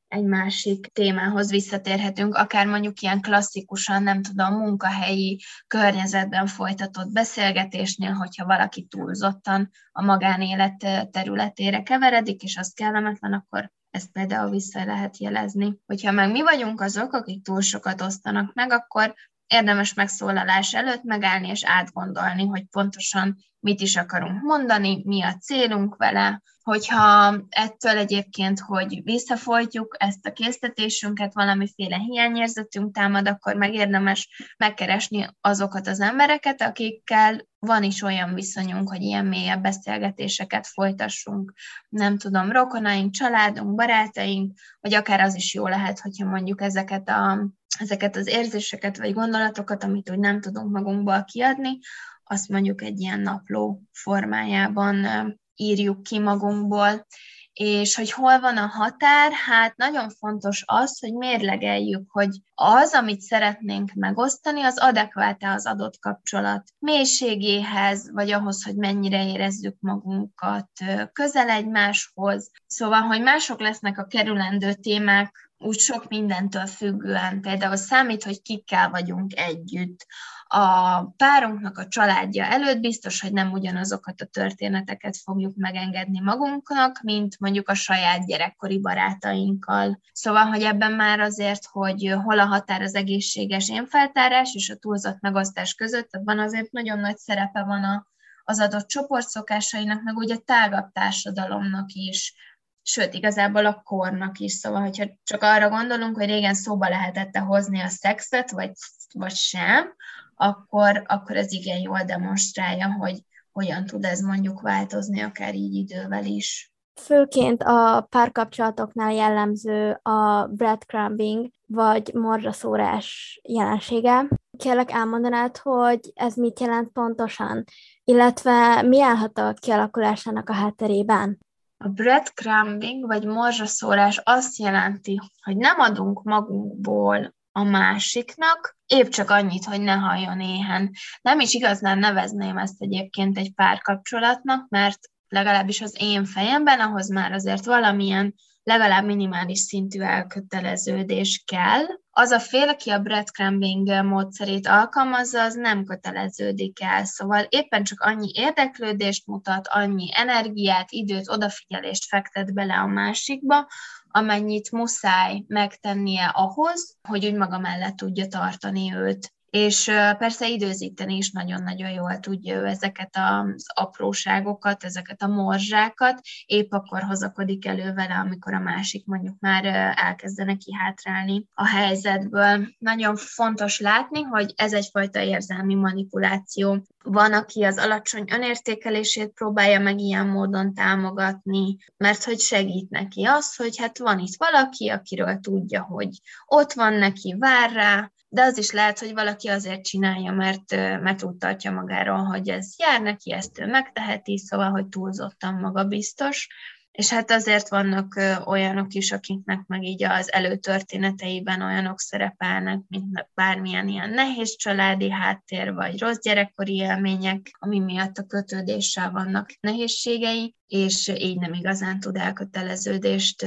egy másik témához visszatérhetünk, akár mondjuk ilyen klasszikusan, nem tudom, munkahelyi környezetben folytatott beszélgetésnél, hogyha valaki túlzottan a magánélet területére keveredik, és az kellemetlen, akkor ezt például vissza lehet jelezni. Hogyha meg mi vagyunk azok, akik túl sokat osztanak meg, akkor érdemes megszólalás előtt megállni és átgondolni, hogy pontosan mit is akarunk mondani, mi a célunk vele. Hogyha ettől egyébként, hogy visszafolytjuk ezt a késztetésünket, valamiféle hiányérzetünk támad, akkor meg érdemes megkeresni azokat az embereket, akikkel van is olyan viszonyunk, hogy ilyen mélyebb beszélgetéseket folytassunk. Nem tudom, rokonaink, családunk, barátaink, vagy akár az is jó lehet, hogyha mondjuk ezeket a ezeket az érzéseket vagy gondolatokat, amit úgy nem tudunk magunkból kiadni, azt mondjuk egy ilyen napló formájában írjuk ki magunkból. És hogy hol van a határ, hát nagyon fontos az, hogy mérlegeljük, hogy az, amit szeretnénk megosztani, az adekvát-e az adott kapcsolat mélységéhez, vagy ahhoz, hogy mennyire érezzük magunkat közel egymáshoz. Szóval, hogy mások lesznek a kerülendő témák, úgy sok mindentől függően, például számít, hogy kikkel vagyunk együtt, a párunknak a családja előtt biztos, hogy nem ugyanazokat a történeteket fogjuk megengedni magunknak, mint mondjuk a saját gyerekkori barátainkkal. Szóval, hogy ebben már azért, hogy hol a határ az egészséges énfeltárás és a túlzott megosztás között, abban azért nagyon nagy szerepe van a az adott csoport szokásainak, meg ugye tágabb társadalomnak is, sőt, igazából a kornak is. Szóval, hogyha csak arra gondolunk, hogy régen szóba lehetett hozni a szexet, vagy, vagy sem, akkor, akkor ez igen jól demonstrálja, hogy hogyan tud ez mondjuk változni, akár így idővel is. Főként a párkapcsolatoknál jellemző a breadcrumbing, vagy morzsaszórás jelensége. Kérlek, elmondanád, hogy ez mit jelent pontosan, illetve mi állhat a kialakulásának a hátterében? A breadcrumbing, vagy morzsaszórás azt jelenti, hogy nem adunk magunkból a másiknak, épp csak annyit, hogy ne halljon éhen. Nem is igazán nevezném ezt egyébként egy párkapcsolatnak, mert legalábbis az én fejemben ahhoz már azért valamilyen, legalább minimális szintű elköteleződés kell. Az a fél, aki a breadcrumbing módszerét alkalmazza, az nem köteleződik el, szóval éppen csak annyi érdeklődést mutat, annyi energiát, időt, odafigyelést fektet bele a másikba, amennyit muszáj megtennie ahhoz, hogy úgy maga mellett tudja tartani őt. És persze időzíteni is nagyon-nagyon jól tudja ő ezeket az apróságokat, ezeket a morzsákat, épp akkor hozakodik elő vele, amikor a másik mondjuk már elkezdene kihátrálni a helyzetből. Nagyon fontos látni, hogy ez egyfajta érzelmi manipuláció. Van, aki az alacsony önértékelését próbálja meg ilyen módon támogatni, mert hogy segít neki az, hogy hát van itt valaki, akiről tudja, hogy ott van neki, vár rá, de az is lehet, hogy valaki azért csinálja, mert, mert úgy tartja magáról, hogy ez jár neki, ezt ő megteheti, szóval, hogy túlzottan magabiztos. És hát azért vannak olyanok is, akiknek meg így az előtörténeteiben olyanok szerepelnek, mint bármilyen ilyen nehéz családi háttér, vagy rossz gyerekkori élmények, ami miatt a kötődéssel vannak nehézségei, és így nem igazán tud elköteleződést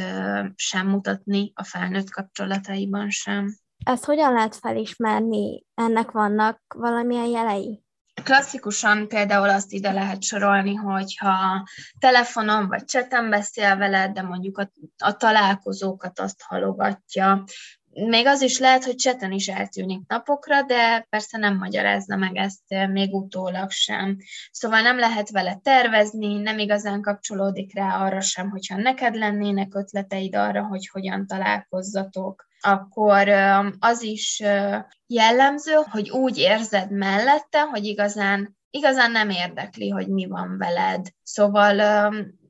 sem mutatni a felnőtt kapcsolataiban sem. Ezt hogyan lehet felismerni? Ennek vannak valamilyen jelei? Klasszikusan például azt ide lehet sorolni, hogyha telefonon vagy cseten beszél veled, de mondjuk a, a találkozókat azt halogatja. Még az is lehet, hogy cseten is eltűnik napokra, de persze nem magyarázza meg ezt még utólag sem. Szóval nem lehet vele tervezni, nem igazán kapcsolódik rá arra sem, hogyha neked lennének ötleteid arra, hogy hogyan találkozzatok. Akkor az is jellemző, hogy úgy érzed mellette, hogy igazán, igazán nem érdekli, hogy mi van veled. Szóval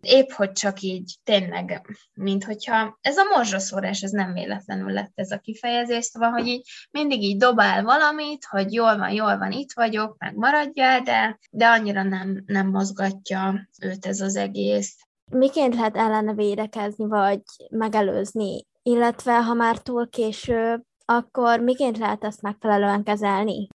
épp hogy csak így tényleg, mint hogyha ez a morzsaszórás, ez nem véletlenül lett ez a kifejezés, szóval, hogy így mindig így dobál valamit, hogy jól van, jól van, itt vagyok, meg maradjál, de, de annyira nem, nem mozgatja őt ez az egész. Miként lehet ellene védekezni, vagy megelőzni? Illetve, ha már túl késő, akkor miként lehet ezt megfelelően kezelni?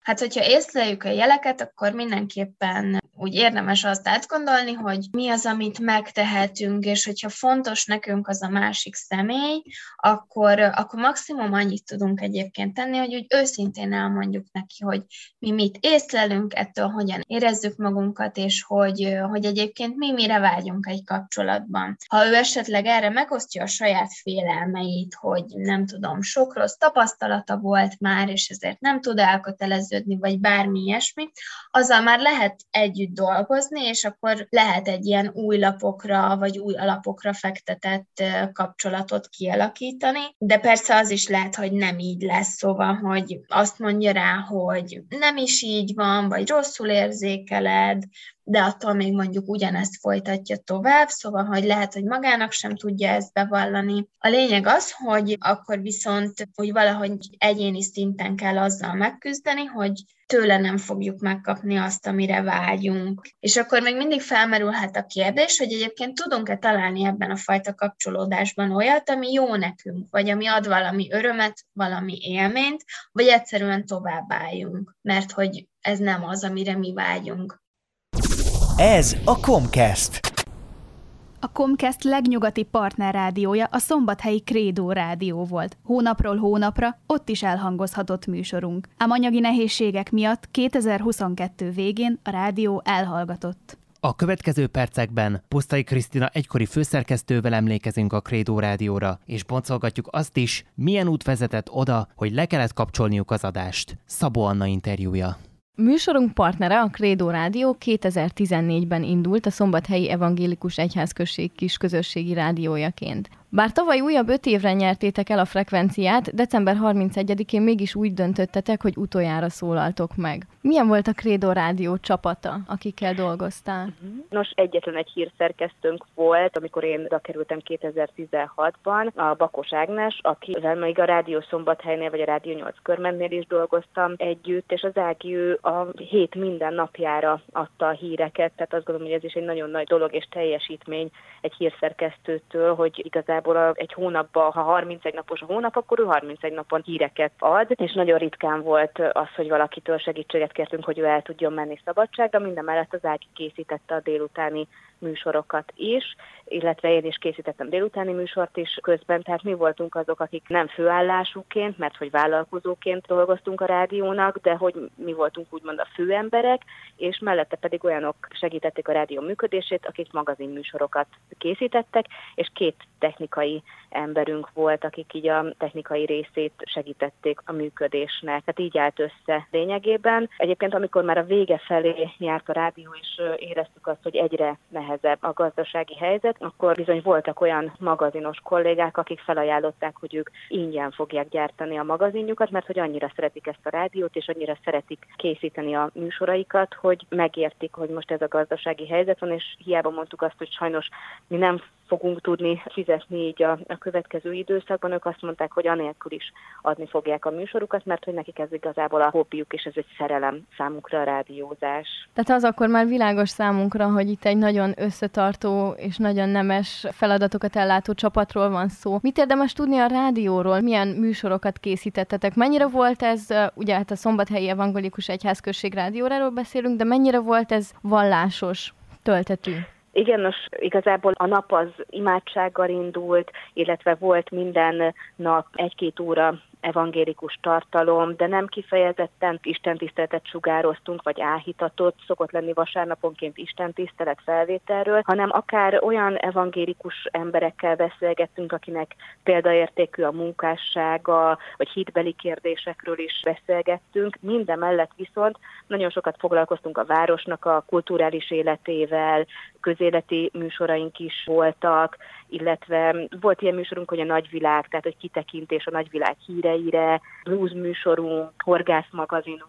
Hát, hogyha észleljük a jeleket, akkor mindenképpen úgy érdemes azt átgondolni, hogy mi az, amit megtehetünk, és hogyha fontos nekünk az a másik személy, akkor, akkor maximum annyit tudunk egyébként tenni, hogy úgy őszintén elmondjuk neki, hogy mi mit észlelünk, ettől hogyan érezzük magunkat, és hogy, hogy egyébként mi mire vágyunk egy kapcsolatban. Ha ő esetleg erre megosztja a saját félelmeit, hogy nem tudom, sok rossz tapasztalata volt már, és ezért nem tud elkötelezni, vagy bármi ilyesmi, azzal már lehet együtt dolgozni, és akkor lehet egy ilyen új lapokra, vagy új alapokra fektetett kapcsolatot kialakítani, de persze az is lehet, hogy nem így lesz, szóval, hogy azt mondja rá, hogy nem is így van, vagy rosszul érzékeled, de attól még mondjuk ugyanezt folytatja tovább, szóval, hogy lehet, hogy magának sem tudja ezt bevallani. A lényeg az, hogy akkor viszont úgy valahogy egyéni szinten kell azzal megküzdeni, hogy tőle nem fogjuk megkapni azt, amire vágyunk. És akkor még mindig felmerülhet a kérdés, hogy egyébként tudunk-e találni ebben a fajta kapcsolódásban olyat, ami jó nekünk, vagy ami ad valami örömet, valami élményt, vagy egyszerűen továbbáljunk, mert hogy ez nem az, amire mi vágyunk. Ez a Kommcast. A Kommcast legnyugati partnerrádiója a szombathelyi Credo Rádió volt. Hónapról hónapra ott is elhangozhatott műsorunk. Ám anyagi nehézségek miatt kétezer-huszonkettő végén a rádió elhallgatott. A következő percekben Pusztai Krisztina egykori főszerkesztővel emlékezünk a Credo Rádióra, és boncolgatjuk azt is, milyen út vezetett oda, hogy le kellett kapcsolniuk az adást. Szabó Anna interjúja. Műsorunk partnere a Credo Rádió kétezer-tizennégyben indult a szombathelyi evangélikus egyházközség kisközösségi rádiójaként. Bár tavaly újabb öt évre nyertétek el a frekvenciát, december harmincegyedikén mégis úgy döntöttetek, hogy utoljára szólaltok meg. Milyen volt a Credo Rádió csapata, akikkel dolgoztál? Nos, egyetlen egy hírszerkesztőnk volt, amikor én bekerültem kétezer-tizenhatban, a Bakos Ágnes, akivel még a Rádió Szombathelynél vagy a Rádió nyolc körmennél is dolgoztam együtt, és az Ági ő a hét minden napjára adta a híreket, tehát azt gondolom, hogy ez is egy nagyon nagy dolog és teljesítmény egy hírszerkesztőtől, hogy igazán egy hónapban, ha harmincegy napos a hónap, akkor ő harmincegy napon híreket ad, és nagyon ritkán volt az, hogy valakitől segítséget kértünk, hogy ő el tudjon menni szabadságra, minden mellett az Ági készítette a délutáni műsorokat is, illetve én is készítettem délutáni műsort is közben, tehát mi voltunk azok, akik nem főállásúként, mert hogy vállalkozóként dolgoztunk a rádiónak, de hogy mi voltunk úgymond a főemberek, és mellette pedig olyanok segítették a rádió működését, akik magazinműsorokat készítettek, és két technikai emberünk volt, akik így a technikai részét segítették a működésnek. Tehát így állt össze lényegében. Egyébként amikor már a vége felé járt a rádió, és éreztük azt, hogy egyre nehezebb a gazdasági helyzet, akkor bizony voltak olyan magazinos kollégák, akik felajánlották, hogy ők ingyen fogják gyártani a magazinjukat, mert hogy annyira szeretik ezt a rádiót, és annyira szeretik készíteni a műsoraikat, hogy megértik, hogy most ez a gazdasági helyzet van, és hiába mondtuk azt, hogy sajnos mi nem fogunk tudni fizetni így a, a következő időszakban. Ők azt mondták, hogy anélkül is adni fogják a műsorukat, mert hogy nekik ez igazából a hobbiuk, és ez egy szerelem számukra a rádiózás. Tehát az akkor már világos számunkra, hogy itt egy nagyon összetartó és nagyon nemes feladatokat ellátó csapatról van szó. Mit érdemes tudni a rádióról? Milyen műsorokat készítettetek? Mennyire volt ez, ugye hát a Szombathelyi Evangélikus Egyházközség rádióról beszélünk, de mennyire volt ez vallásos töltetű? Igen, nos, igazából a nap az imádsággal indult, illetve volt minden nap egy-két óra evangélikus tartalom, de nem kifejezetten istentiszteletet sugároztunk, vagy áhítatott, szokott lenni vasárnaponként istentisztelet felvételről, hanem akár olyan evangélikus emberekkel beszélgettünk, akinek példaértékű a munkássága, vagy hitbeli kérdésekről is beszélgettünk. Minden mellett viszont nagyon sokat foglalkoztunk a városnak a kulturális életével, közéleti műsoraink is voltak, illetve volt ilyen műsorunk, hogy a nagyvilág, tehát hogy kitekintés a nagyvilág híre, blues műsorunk, horgászmagazinunk,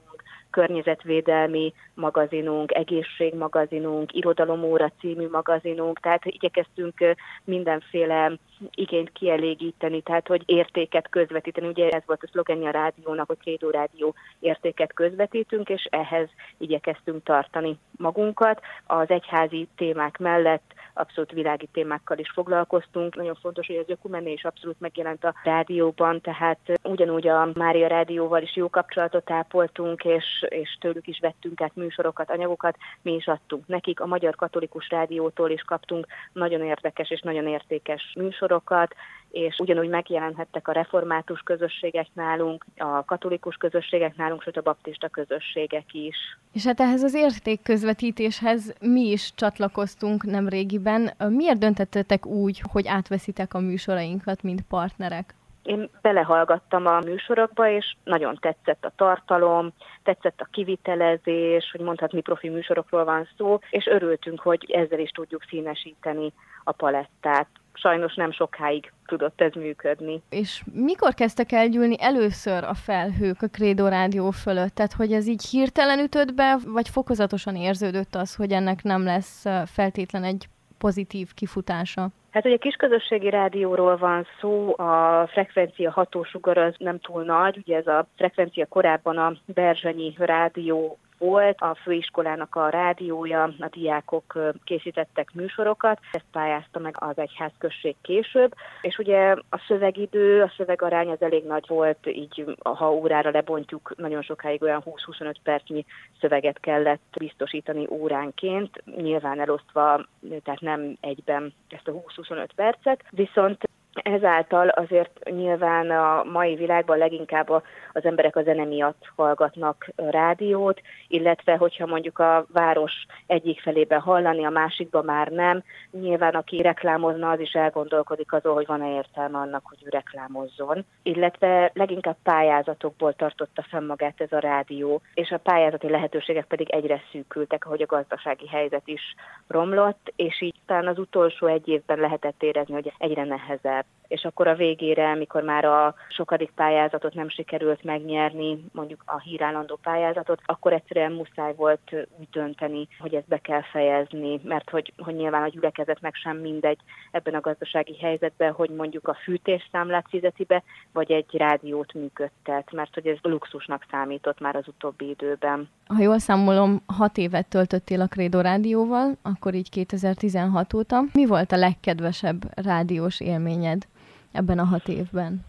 környezetvédelmi magazinunk, egészségmagazinunk, irodalomóra című magazinunk, tehát igyekeztünk mindenféle igényt kielégíteni, tehát hogy értéket közvetíteni. Ugye ez volt a szlogenje a rádiónak, hogy Credo Rádió, értéket közvetítünk, és ehhez igyekeztünk tartani magunkat. Az egyházi témák mellett abszolút világi témákkal is foglalkoztunk. Nagyon fontos, hogy az ökumené is abszolút megjelent a rádióban, tehát ugyanúgy a Mária Rádióval is jó kapcsolatot ápoltunk, és, és tőlük is vettünk át műsorokat, anyagokat, mi is adtunk nekik. A Magyar Katolikus Rádiótól is kaptunk nagyon érdekes és nagyon értékes műsorokat, és ugyanúgy megjelenhettek a református közösségek nálunk, a katolikus közösségek nálunk, sőt a baptista közösségek is. És hát ehhez az értékközvetítéshez mi is csatlakoztunk nem régiben. Miért döntöttetek úgy, hogy átveszitek a műsorainkat, mint partnerek? Én belehallgattam a műsorokba, és nagyon tetszett a tartalom, tetszett a kivitelezés, hogy mondhatni profi műsorokról van szó, és örültünk, hogy ezzel is tudjuk színesíteni a palettát. Sajnos nem sokáig tudott ez működni. És mikor kezdtek el gyűlni először a felhők a Credo Rádió fölött? Tehát, hogy ez így hirtelen ütött be, vagy fokozatosan érződött az, hogy ennek nem lesz feltétlen egy pozitív kifutása? Hát ugye kisközösségi rádióról van szó, a frekvencia hatósugara az nem túl nagy, ugye ez a frekvencia korábban a Berzsenyi Rádió volt a főiskolának a rádiója, a diákok készítettek műsorokat, ezt pályázta meg az egyházközség később, és ugye a szövegidő, a szövegarány az elég nagy volt, így ha órára lebontjuk, nagyon sokáig olyan húsz-huszonöt percnyi szöveget kellett biztosítani óránként, nyilván elosztva, tehát nem egyben ezt a húsz-huszonöt percet, viszont ezáltal azért nyilván a mai világban leginkább az emberek a zene miatt hallgatnak rádiót, illetve hogyha mondjuk a város egyik felében hallani, a másikban már nem, nyilván aki reklámozna, az is elgondolkodik azon, hogy van-e értelme annak, hogy ő reklámozzon. Illetve leginkább pályázatokból tartotta fenn magát ez a rádió, és a pályázati lehetőségek pedig egyre szűkültek, ahogy a gazdasági helyzet is romlott, és így talán az utolsó egy évben lehetett érezni, hogy egyre nehezebb. És akkor a végére, mikor már a sokadik pályázatot nem sikerült megnyerni, mondjuk a hírállandó pályázatot, akkor egyszerűen muszáj volt úgy dönteni, hogy ezt be kell fejezni, mert hogy, hogy nyilván a gyülekezetnek sem mindegy ebben a gazdasági helyzetben, hogy mondjuk a fűtésszámlát fizeti be, vagy egy rádiót működtet, mert hogy ez luxusnak számított már az utóbbi időben. Ha jól számolom, hat évet töltöttél a Credo Rádióval, akkor így kétezer-tizenhat óta. Mi volt a legkedvesebb rádiós élményed ebben a hat évben?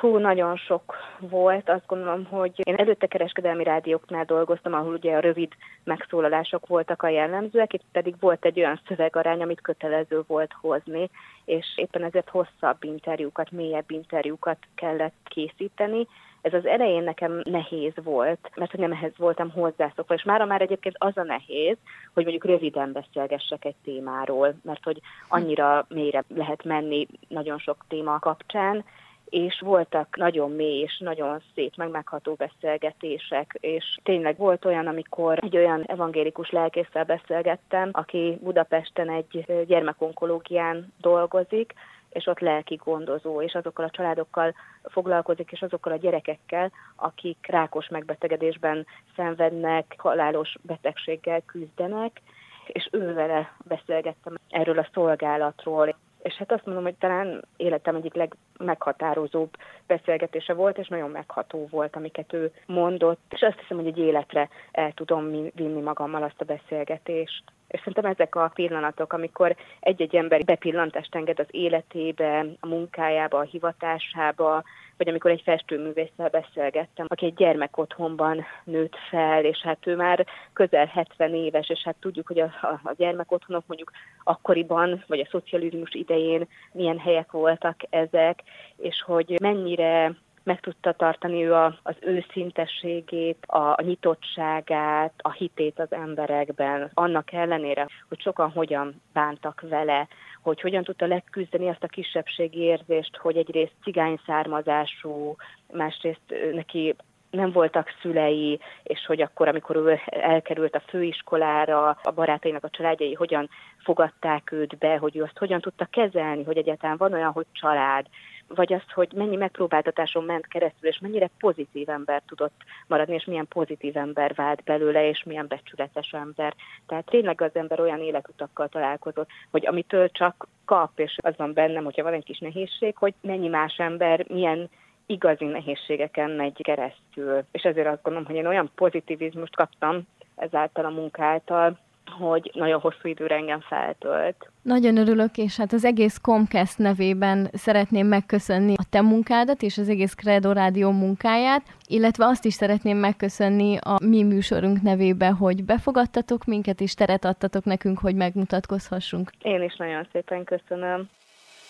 Hú, nagyon sok volt. Azt gondolom, hogy én előtte kereskedelmi rádióknál dolgoztam, ahol ugye a rövid megszólalások voltak a jellemzőek, itt pedig volt egy olyan szövegarány, amit kötelező volt hozni, és éppen ezért hosszabb interjúkat, mélyebb interjúkat kellett készíteni. Ez az elején nekem nehéz volt, mert hogy nem ehhez voltam hozzászokva, és mára már egyébként az a nehéz, hogy mondjuk röviden beszélgessek egy témáról, mert hogy annyira mélyre lehet menni nagyon sok téma kapcsán, és voltak nagyon mély és nagyon szép, meg megható beszélgetések, és tényleg volt olyan, amikor egy olyan evangélikus lelkésszel beszélgettem, aki Budapesten egy gyermekonkológián dolgozik, és ott lelki gondozó, és azokkal a családokkal foglalkozik, és azokkal a gyerekekkel, akik rákos megbetegedésben szenvednek, halálos betegséggel küzdenek, és ővele beszélgettem erről a szolgálatról. És hát azt mondom, hogy talán életem egyik legmeghatározóbb beszélgetése volt, és nagyon megható volt, amiket ő mondott, és azt hiszem, hogy egy életre el tudom vinni magammal azt a beszélgetést. És szerintem ezek a pillanatok, amikor egy-egy ember bepillantást enged az életébe, a munkájába, a hivatásába, vagy amikor egy festőművésszel beszélgettem, aki egy gyermekotthonban nőtt fel, és hát ő már közel hetven éves, és hát tudjuk, hogy a, a gyermekotthonok mondjuk akkoriban, vagy a szocializmus idején milyen helyek voltak ezek, és hogy mennyire meg tudta tartani ő az őszintességét, a nyitottságát, a hitét az emberekben. Annak ellenére, hogy sokan hogyan bántak vele, hogy hogyan tudta leküzdeni azt a kisebbségi érzést, hogy egyrészt cigány származású, másrészt neki nem voltak szülei, és hogy akkor, amikor ő elkerült a főiskolára, a barátainak a családjai hogyan fogadták őt be, hogy ő azt hogyan tudta kezelni, hogy egyáltalán van olyan, hogy család, vagy az, hogy mennyi megpróbáltatáson ment keresztül, és mennyire pozitív ember tudott maradni, és milyen pozitív ember vált belőle, és milyen becsületes ember. Tehát tényleg az ember olyan életutakkal találkozott, hogy amitől csak kap, és az van bennem, hogyha van egy kis nehézség, hogy mennyi más ember milyen igazi nehézségeken megy keresztül. És ezért azt gondolom, hogy én olyan pozitivizmust kaptam ezáltal a munkáltal, hogy nagyon hosszú időre engem feltölt. Nagyon örülök, és hát az egész Kommcast nevében szeretném megköszönni a te munkádat és az egész Credo Rádió munkáját, illetve azt is szeretném megköszönni a mi műsorunk nevében, hogy befogadtatok minket és teret adtatok nekünk, hogy megmutatkozhassunk. Én is nagyon szépen köszönöm.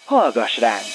Hallgass ránk!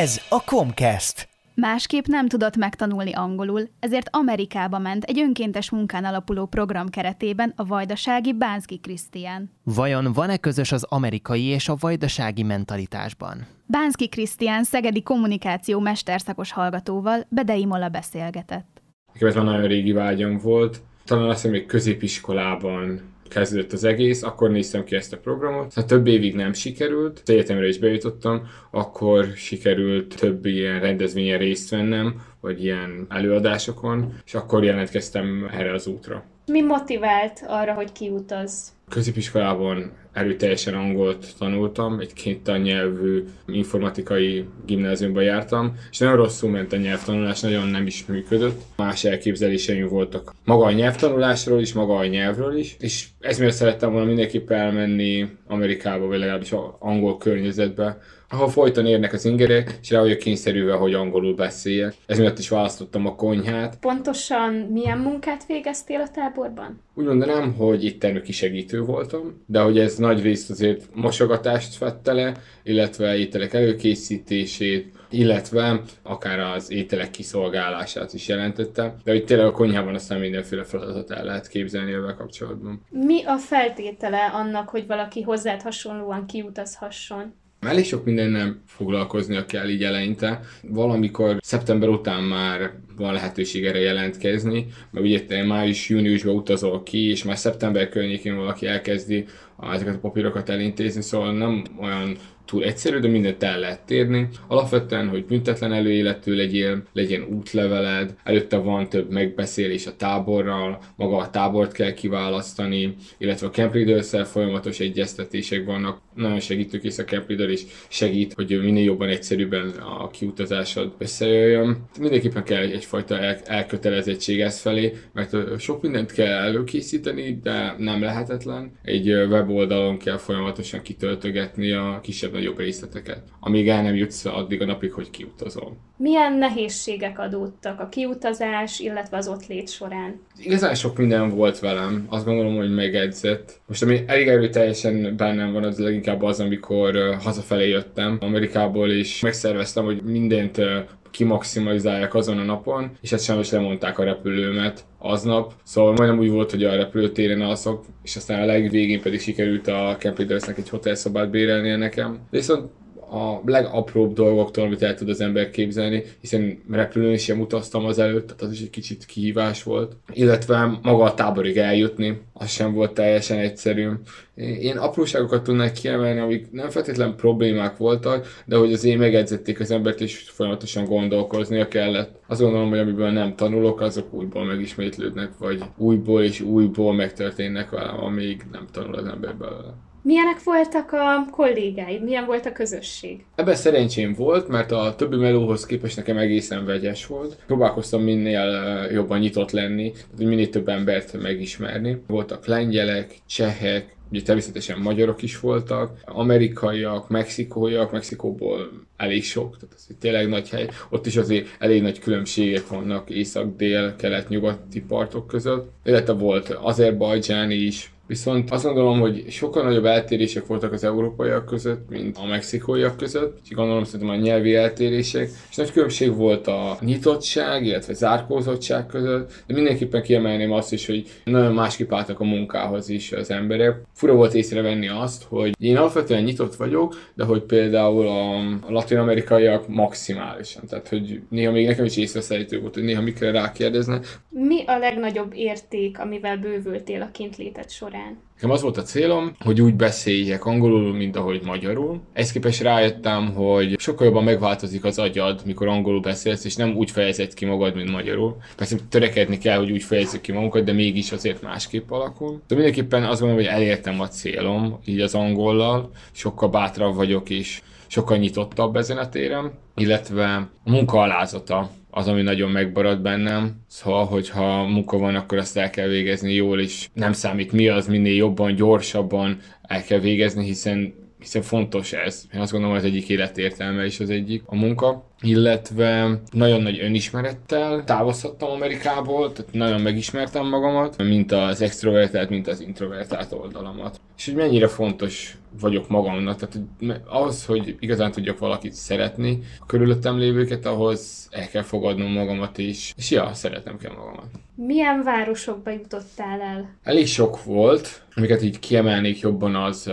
Ez a Kommcast! Másképp nem tudott megtanulni angolul, ezért Amerikába ment egy önkéntes munkán alapuló program keretében a vajdasági Bánszki Krisztián. Vajon van-e közös az amerikai és a vajdasági mentalitásban? Bánszki Krisztián szegedi kommunikáció mesterszakos hallgatóval Bedei Mola beszélgetett. Nekem ez már nagyon régi vágyam volt. Talán azt hiszem, még középiskolában kezdődött az egész, akkor néztem ki ezt a programot. Szóval több évig nem sikerült, az egyetemre is bejutottam, akkor sikerült több ilyen rendezvényen részt vennem, vagy ilyen előadásokon, és akkor jelentkeztem erre az útra. Mi motivált arra, hogy kiutazz? Középiskolában erőteljesen angolt tanultam, egy kéntannyelvű informatikai gimnáziumban jártam, és nagyon rosszul ment a nyelvtanulás, nagyon nem is működött. Más elképzeléseim voltak maga a nyelvtanulásról is, maga a nyelvről is, és ez miért szerettem volna mindenképp elmenni Amerikába, vagy legalábbis angol környezetbe, ahol folyton érnek az ingerek, és rá vagyok kényszerülve, hogy angolul beszéljek. Ez miatt is választottam a konyhát. Pontosan milyen munkát végeztél a táborban? Úgy mondanám, hogy éttermi kisegítő voltam, de hogy ez nagy részt azért mosogatást vette le, illetve ételek előkészítését, illetve akár az ételek kiszolgálását is jelentette, de hogy tényleg a konyhában aztán mindenféle feladatot el lehet képzelni ebben kapcsolatban. Mi a feltétele annak, hogy valaki hozzád hasonlóan kiutazhasson? Elég sok mindennel foglalkoznia kell így eleinte. Valamikor szeptember után már van lehetőség erre jelentkezni, mert ugye május-júniusban utazol ki, és már szeptember környékén valaki elkezdi ezeket a papírokat elintézni, szóval nem olyan túl egyszerű, de mindent el lehet érni. Alapvetően, hogy büntetlen előéletű legyél, legyen útleveled, előtte van több megbeszélés a táborral, maga a tábort kell kiválasztani, illetve a camp leader-szel folyamatos egyeztetések vannak. Nagyon segítőkész a camp leader, és segít, hogy minél jobban egyszerűbben a kiutazásod összejöjjön. Mindenképpen kell egyfajta elkötelezettség ez felé, mert sok mindent kell előkészíteni, de nem lehetetlen. Egy weboldalon kell folyamatosan kitöltögetni a kisebb nagyobb részleteket, amíg el nem jutsz addig a napig, hogy kiutazol. Milyen nehézségek adódtak a kiutazás, illetve az ott lét során? Igazán sok minden volt velem, azt gondolom, hogy megedzett. Most ami elég erőteljesen bennem van, az leginkább az, amikor hazafelé jöttem Amerikából, és megszerveztem, hogy mindent kimaximalizálják azon a napon, és hát sajnos lemondták a repülőmet aznap, szóval majdnem úgy volt, hogy a repülőtéren alszok, és aztán a legvégén pedig sikerült a camp leadersnek egy hotelszobát bérelnie nekem. De viszont a legapróbb dolgoktól, amit el tud az ember képzelni, hiszen repülőn sem utaztam azelőtt, tehát az is egy kicsit kihívás volt. Illetve maga a táborig eljutni, az sem volt teljesen egyszerű. Én apróságokat tudnák kiemelni, amik nem feltétlen problémák voltak, de hogy azért megedzették az embert, és folyamatosan gondolkoznia kellett. Azt gondolom, hogy amiből nem tanulok, azok újból megismétlődnek, vagy újból és újból megtörténnek velem, amíg nem tanul az ember belőle. Milyenek voltak a kollégáid? Milyen volt a közösség? Ebben szerencsém volt, mert a többi melóhoz képest nekem egészen vegyes volt. Próbálkoztam minél jobban nyitott lenni, hogy minél több embert megismerni. Voltak lengyelek, csehek, ugye természetesen magyarok is voltak, amerikaiak, mexikóiak, Mexikóból elég sok, tehát ez tényleg nagy hely. Ott is azért elég nagy különbségek vannak észak-dél, kelet-nyugati partok között. Illetve volt azerbajdzsáni is. Viszont azt gondolom, hogy sokkal nagyobb eltérések voltak az európaiak között, mint a mexikóiak között, és gondolom szerintem a nyelvi eltérések, és nagy különbség volt a nyitottság, illetve zárkózottság között, de mindenképpen kiemelném azt is, hogy nagyon másképp álltak a munkához is az emberek. Fura volt észrevenni azt, hogy én alapvetően nyitott vagyok, de hogy például a latin-amerikaiak maximálisan, tehát hogy néha még nekem is észrevehető volt, hogy néha mikre rákérdeznek. Mi a legnagyobb érték, amivel bővültél a kintléted során? Nekem az volt a célom, hogy úgy beszéljek angolul, mint ahogy magyarul. Ezt képest rájöttem, hogy sokkal jobban megváltozik az agyad, mikor angolul beszélsz, és nem úgy fejezed ki magad, mint magyarul. Persze törekedni kell, hogy úgy fejezzük ki magunkat, de mégis azért másképp alakul. De mindenképpen azt gondolom, hogy elértem a célom, így az angollal, sokkal bátrabb vagyok és sokkal nyitottabb ezen a téren, illetve a munka alázata az, ami nagyon megmaradt bennem. Szóval, hogyha munka van, akkor azt el kell végezni jól, és nem számít mi az, minél jobban, gyorsabban el kell végezni, hiszen, hiszen fontos ez. Én azt gondolom, az egyik életértelme is az egyik a munka. Illetve nagyon nagy önismerettel távozhattam Amerikából, tehát nagyon megismertem magamat, mint az extrovertált, mint az introvertált oldalamat. És hogy mennyire fontos vagyok magamnak, tehát ahhoz, hogy igazán tudjak valakit szeretni, a körülöttem lévőket, ahhoz el kell fogadnom magamat is, és ja, szeretnem kell magamat. Milyen városokba jutottál el? Elég sok volt, amiket így kiemelnék jobban az,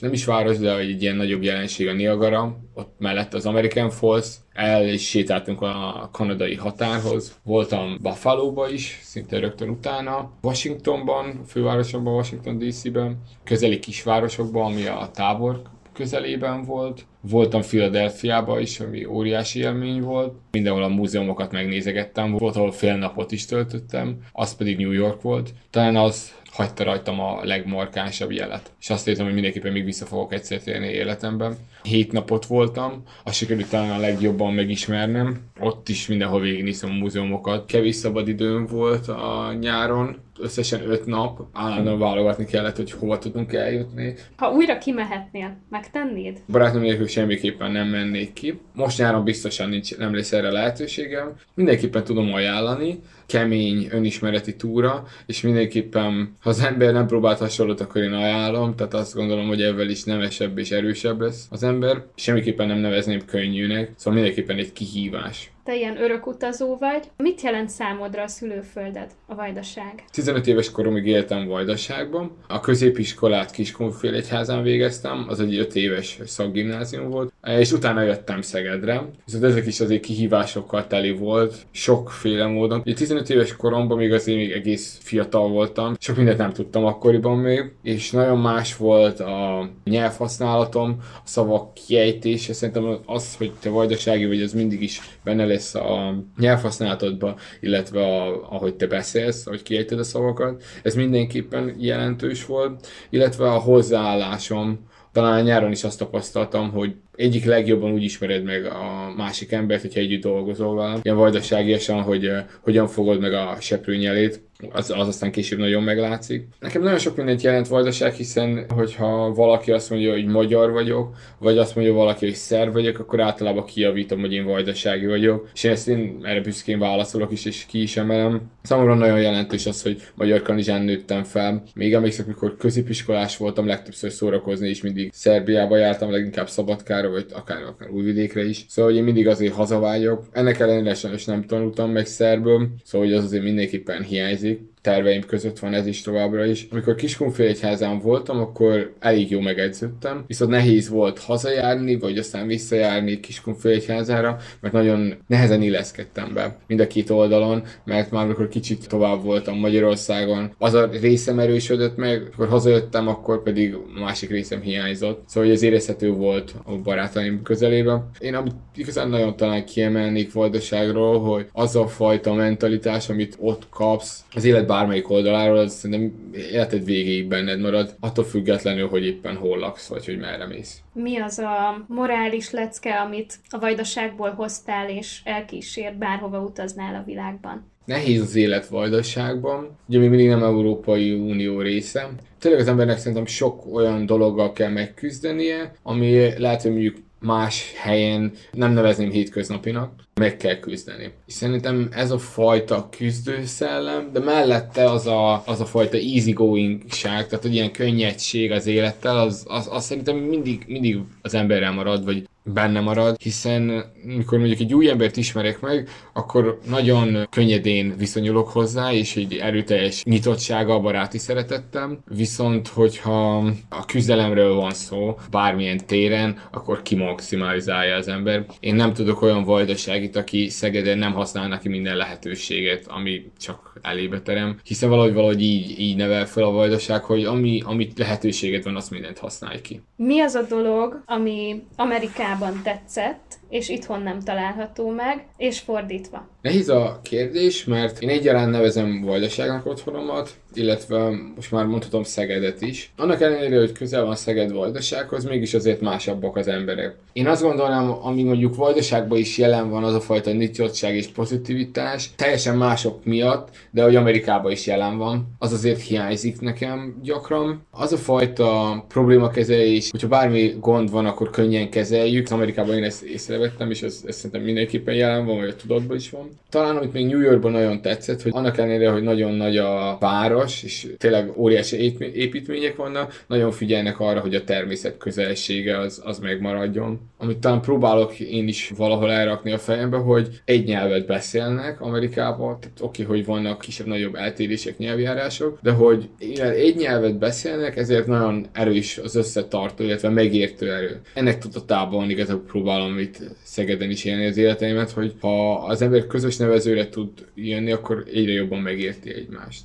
nem is város, de egy ilyen nagyobb jelenség a Niagara, ott mellett az American Falls, el is sétáltunk a kanadai határhoz. Voltam Buffalóba is, szinte rögtön utána, Washingtonban, fővárosomban, Washington dé cében, közeli kisvárosokban, ami a tábor közelében volt, Voltam Philadelphiában is, ami óriási élmény volt. Mindenhol a múzeumokat megnézegettem, volt, ahol fél napot is töltöttem, az pedig New York volt. Talán az hagyta rajtam a legmarkánsabb jelet. És azt értem, hogy mindenképpen még vissza fogok egyszer térni életemben. Hét napot voltam, azt sikerült talán a legjobban megismernem. Ott is mindenhol végignéztem a múzeumokat. Kevés szabad időm volt a nyáron, összesen öt nap. Állandóan válogatni kellett, hogy hova tudunk eljutni. Ha újra kimehetnél, megtennéd? Barátom nélkül semmiképpen nem mennék ki. Most nyáron biztosan nincs, nem lesz erre lehetőségem. Mindenképpen tudom ajánlani. Kemény, önismereti túra, és mindenképpen, ha az ember nem próbált hasonlót, akkor én ajánlom, tehát azt gondolom, hogy ezzel is nemesebb és erősebb lesz az ember. Semmiképpen nem nevezném könnyűnek, szóval mindenképpen egy kihívás. Te ilyen örök utazó vagy. Mit jelent számodra a szülőfölded, a vajdaság? tizenöt éves koromig éltem Vajdaságban. A középiskolát Kiskunfélegyházán végeztem, az egy öt éves szakgimnázium volt, és utána jöttem Szegedre. Viszont ezek is azért kihívásokkal teli volt, sokféle módon. Ugye tizenöt éves koromban még azért még egész fiatal voltam, sok mindent nem tudtam akkoriban még, és nagyon más volt a nyelvhasználatom, a szavak kiejtése. Szerintem az, hogy te vajdasági vagy, az mindig is benne lesz a nyelvhasználatodba, illetve a, ahogy te beszélsz, ahogy kiejted a szavakat. Ez mindenképpen jelentős volt, illetve a hozzáállásom. Talán nyáron is azt tapasztaltam, hogy egyik legjobban úgy ismered meg a másik embert, hogyha együtt dolgozol vele. Ilyen vajdaságiasan, hogy uh, hogyan fogod meg a seprőnyelét, az, az aztán később nagyon meglátszik. Nekem nagyon sok mindent jelent vajdaság, hiszen hogyha valaki azt mondja, hogy magyar vagyok, vagy azt mondja valaki, hogy szerb vagyok, akkor általában kijavítom, hogy én vajdasági vagyok. És ezt én erre büszkén válaszolok is, és ki is emelem. Számomra nagyon jelentős az, hogy magyar Kanizsán nőttem fel. Még emlékszem, mikor középiskolás voltam, legtöbbször szórakozni, és mindig Szerbiába jártam, leginkább Szabadkára, vagy akár, akár Újvidékre is. Szóval hogy én mindig azért hazavágyok. Ennek ellenére sajnos nem tanultam meg szerbül, szóval hogy az azért mindenképpen hiányzik. Terveim között van ez is továbbra is. Amikor Kiskunfélegyházán voltam, akkor elég jó megedződtem, viszont nehéz volt hazajárni, vagy aztán visszajárni Kiskunfélegyházára, mert nagyon nehezen illeszkedtem be mind a két oldalon, mert már amikor kicsit tovább voltam Magyarországon, az a részem erősödött meg, akkor hazajöttem, akkor pedig a másik részem hiányzott. Szóval ez érezhető volt a barátaim közelében. Én amit igazán nagyon talán kiemelnék Vajdaságról, hogy az a fajta mentalitás, amit ott kapsz, az élet bármelyik oldaláról, az szerintem életed végéig benned marad, attól függetlenül, hogy éppen hol laksz, vagy hogy merre mész. Mi az a morális lecke, amit a vajdaságból hoztál, és elkísér bárhova utaznál a világban? Nehéz az élet vajdaságban, ugye még mindig nem Európai Unió része. Tényleg az embernek szerintem sok olyan dologgal kell megküzdenie, ami lehet, hogy mondjuk más helyen nem nevezném hétköznapinak, meg kell küzdeni. És szerintem ez a fajta küzdőszellem, de mellette az a, az a fajta easygoingság, tehát hogy ilyen könnyedség az élettel, az, az, az szerintem mindig, mindig az emberrel marad, vagy benne marad, hiszen mikor mondjuk egy új embert ismerek meg, akkor nagyon könnyedén viszonyulok hozzá, és egy erőteljes nyitottsága, baráti szeretettem, viszont hogyha a küzdelemről van szó, bármilyen téren, akkor kimaximalizálja az ember. Én nem tudok olyan vajdaságit, aki Szegeden nem használna ki minden lehetőséget, ami csak elébe terem, hiszen valahogy valahogy így, így nevel fel a vajdaság, hogy ami, amit lehetőséget van, azt mindent használj ki. Mi az a dolog, ami Amerikában tetszett, és itthon nem található meg, és fordítva? Nehéz a kérdés, mert én egyaránt nevezem vajdaságnak otthonomat, illetve most már mondhatom Szegedet is. Annak ellenére, hogy közel van Szeged Vajdasághoz, mégis azért másabbak az emberek. Én azt gondolom, ami mondjuk Vajdaságban is jelen van, az a fajta nyitottság és pozitivitás, teljesen mások miatt, de hogy Amerikában is jelen van, az azért hiányzik nekem gyakran. Az a fajta problémakezelés, hogyha bármi gond van, akkor könnyen kezeljük. Az Amerikában én ezt észrevettem, és ez, ez szerintem mindenképpen jelen van, vagy a tudatban is van. Talán amit még New Yorkban nagyon tetszett, hogy annak ellenére, hogy nagyon nagy a város, és tényleg óriási építmények vannak, nagyon figyelnek arra, hogy a természet közelsége az, az megmaradjon. Amit talán próbálok én is valahol elrakni a fejembe, hogy egy nyelvet beszélnek Amerikában, tehát oké, hogy vannak kisebb-nagyobb eltérések, nyelvjárások, de hogy egy nyelvet beszélnek, ezért nagyon erős az összetartó, illetve megértő erő. Ennek tudatában igazából próbálom itt Szegeden is élni az életeimet, hogy ha az ember közös nevezőre tud jönni, akkor egyre jobban megérti egymást.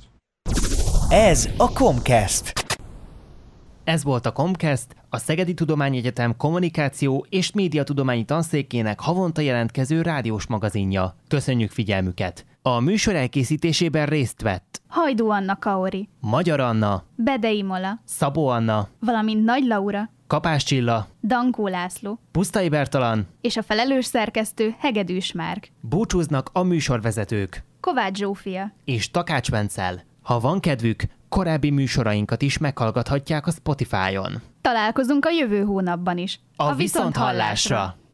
Ez a Kommcast. Ez volt a Kommcast, a Szegedi Tudományi Egyetem Kommunikáció és Médiatudományi Tanszékének havonta jelentkező rádiós magazinja. Köszönjük figyelmüket! A műsor elkészítésében részt vett Hajdú Anna Kaori, Magyar Anna, Bedei Mola, Szabó Anna, valamint Nagy Laura, Kapás Csilla, Dankó László, Pusztai Bertalan és a felelős szerkesztő Hegedűs Márk. Búcsúznak a műsorvezetők Kovács Zsófia és Takács Bencel. Ha van kedvük, korábbi műsorainkat is meghallgathatják a Spotify-on. Találkozunk a jövő hónapban is. A, a viszonthallásra!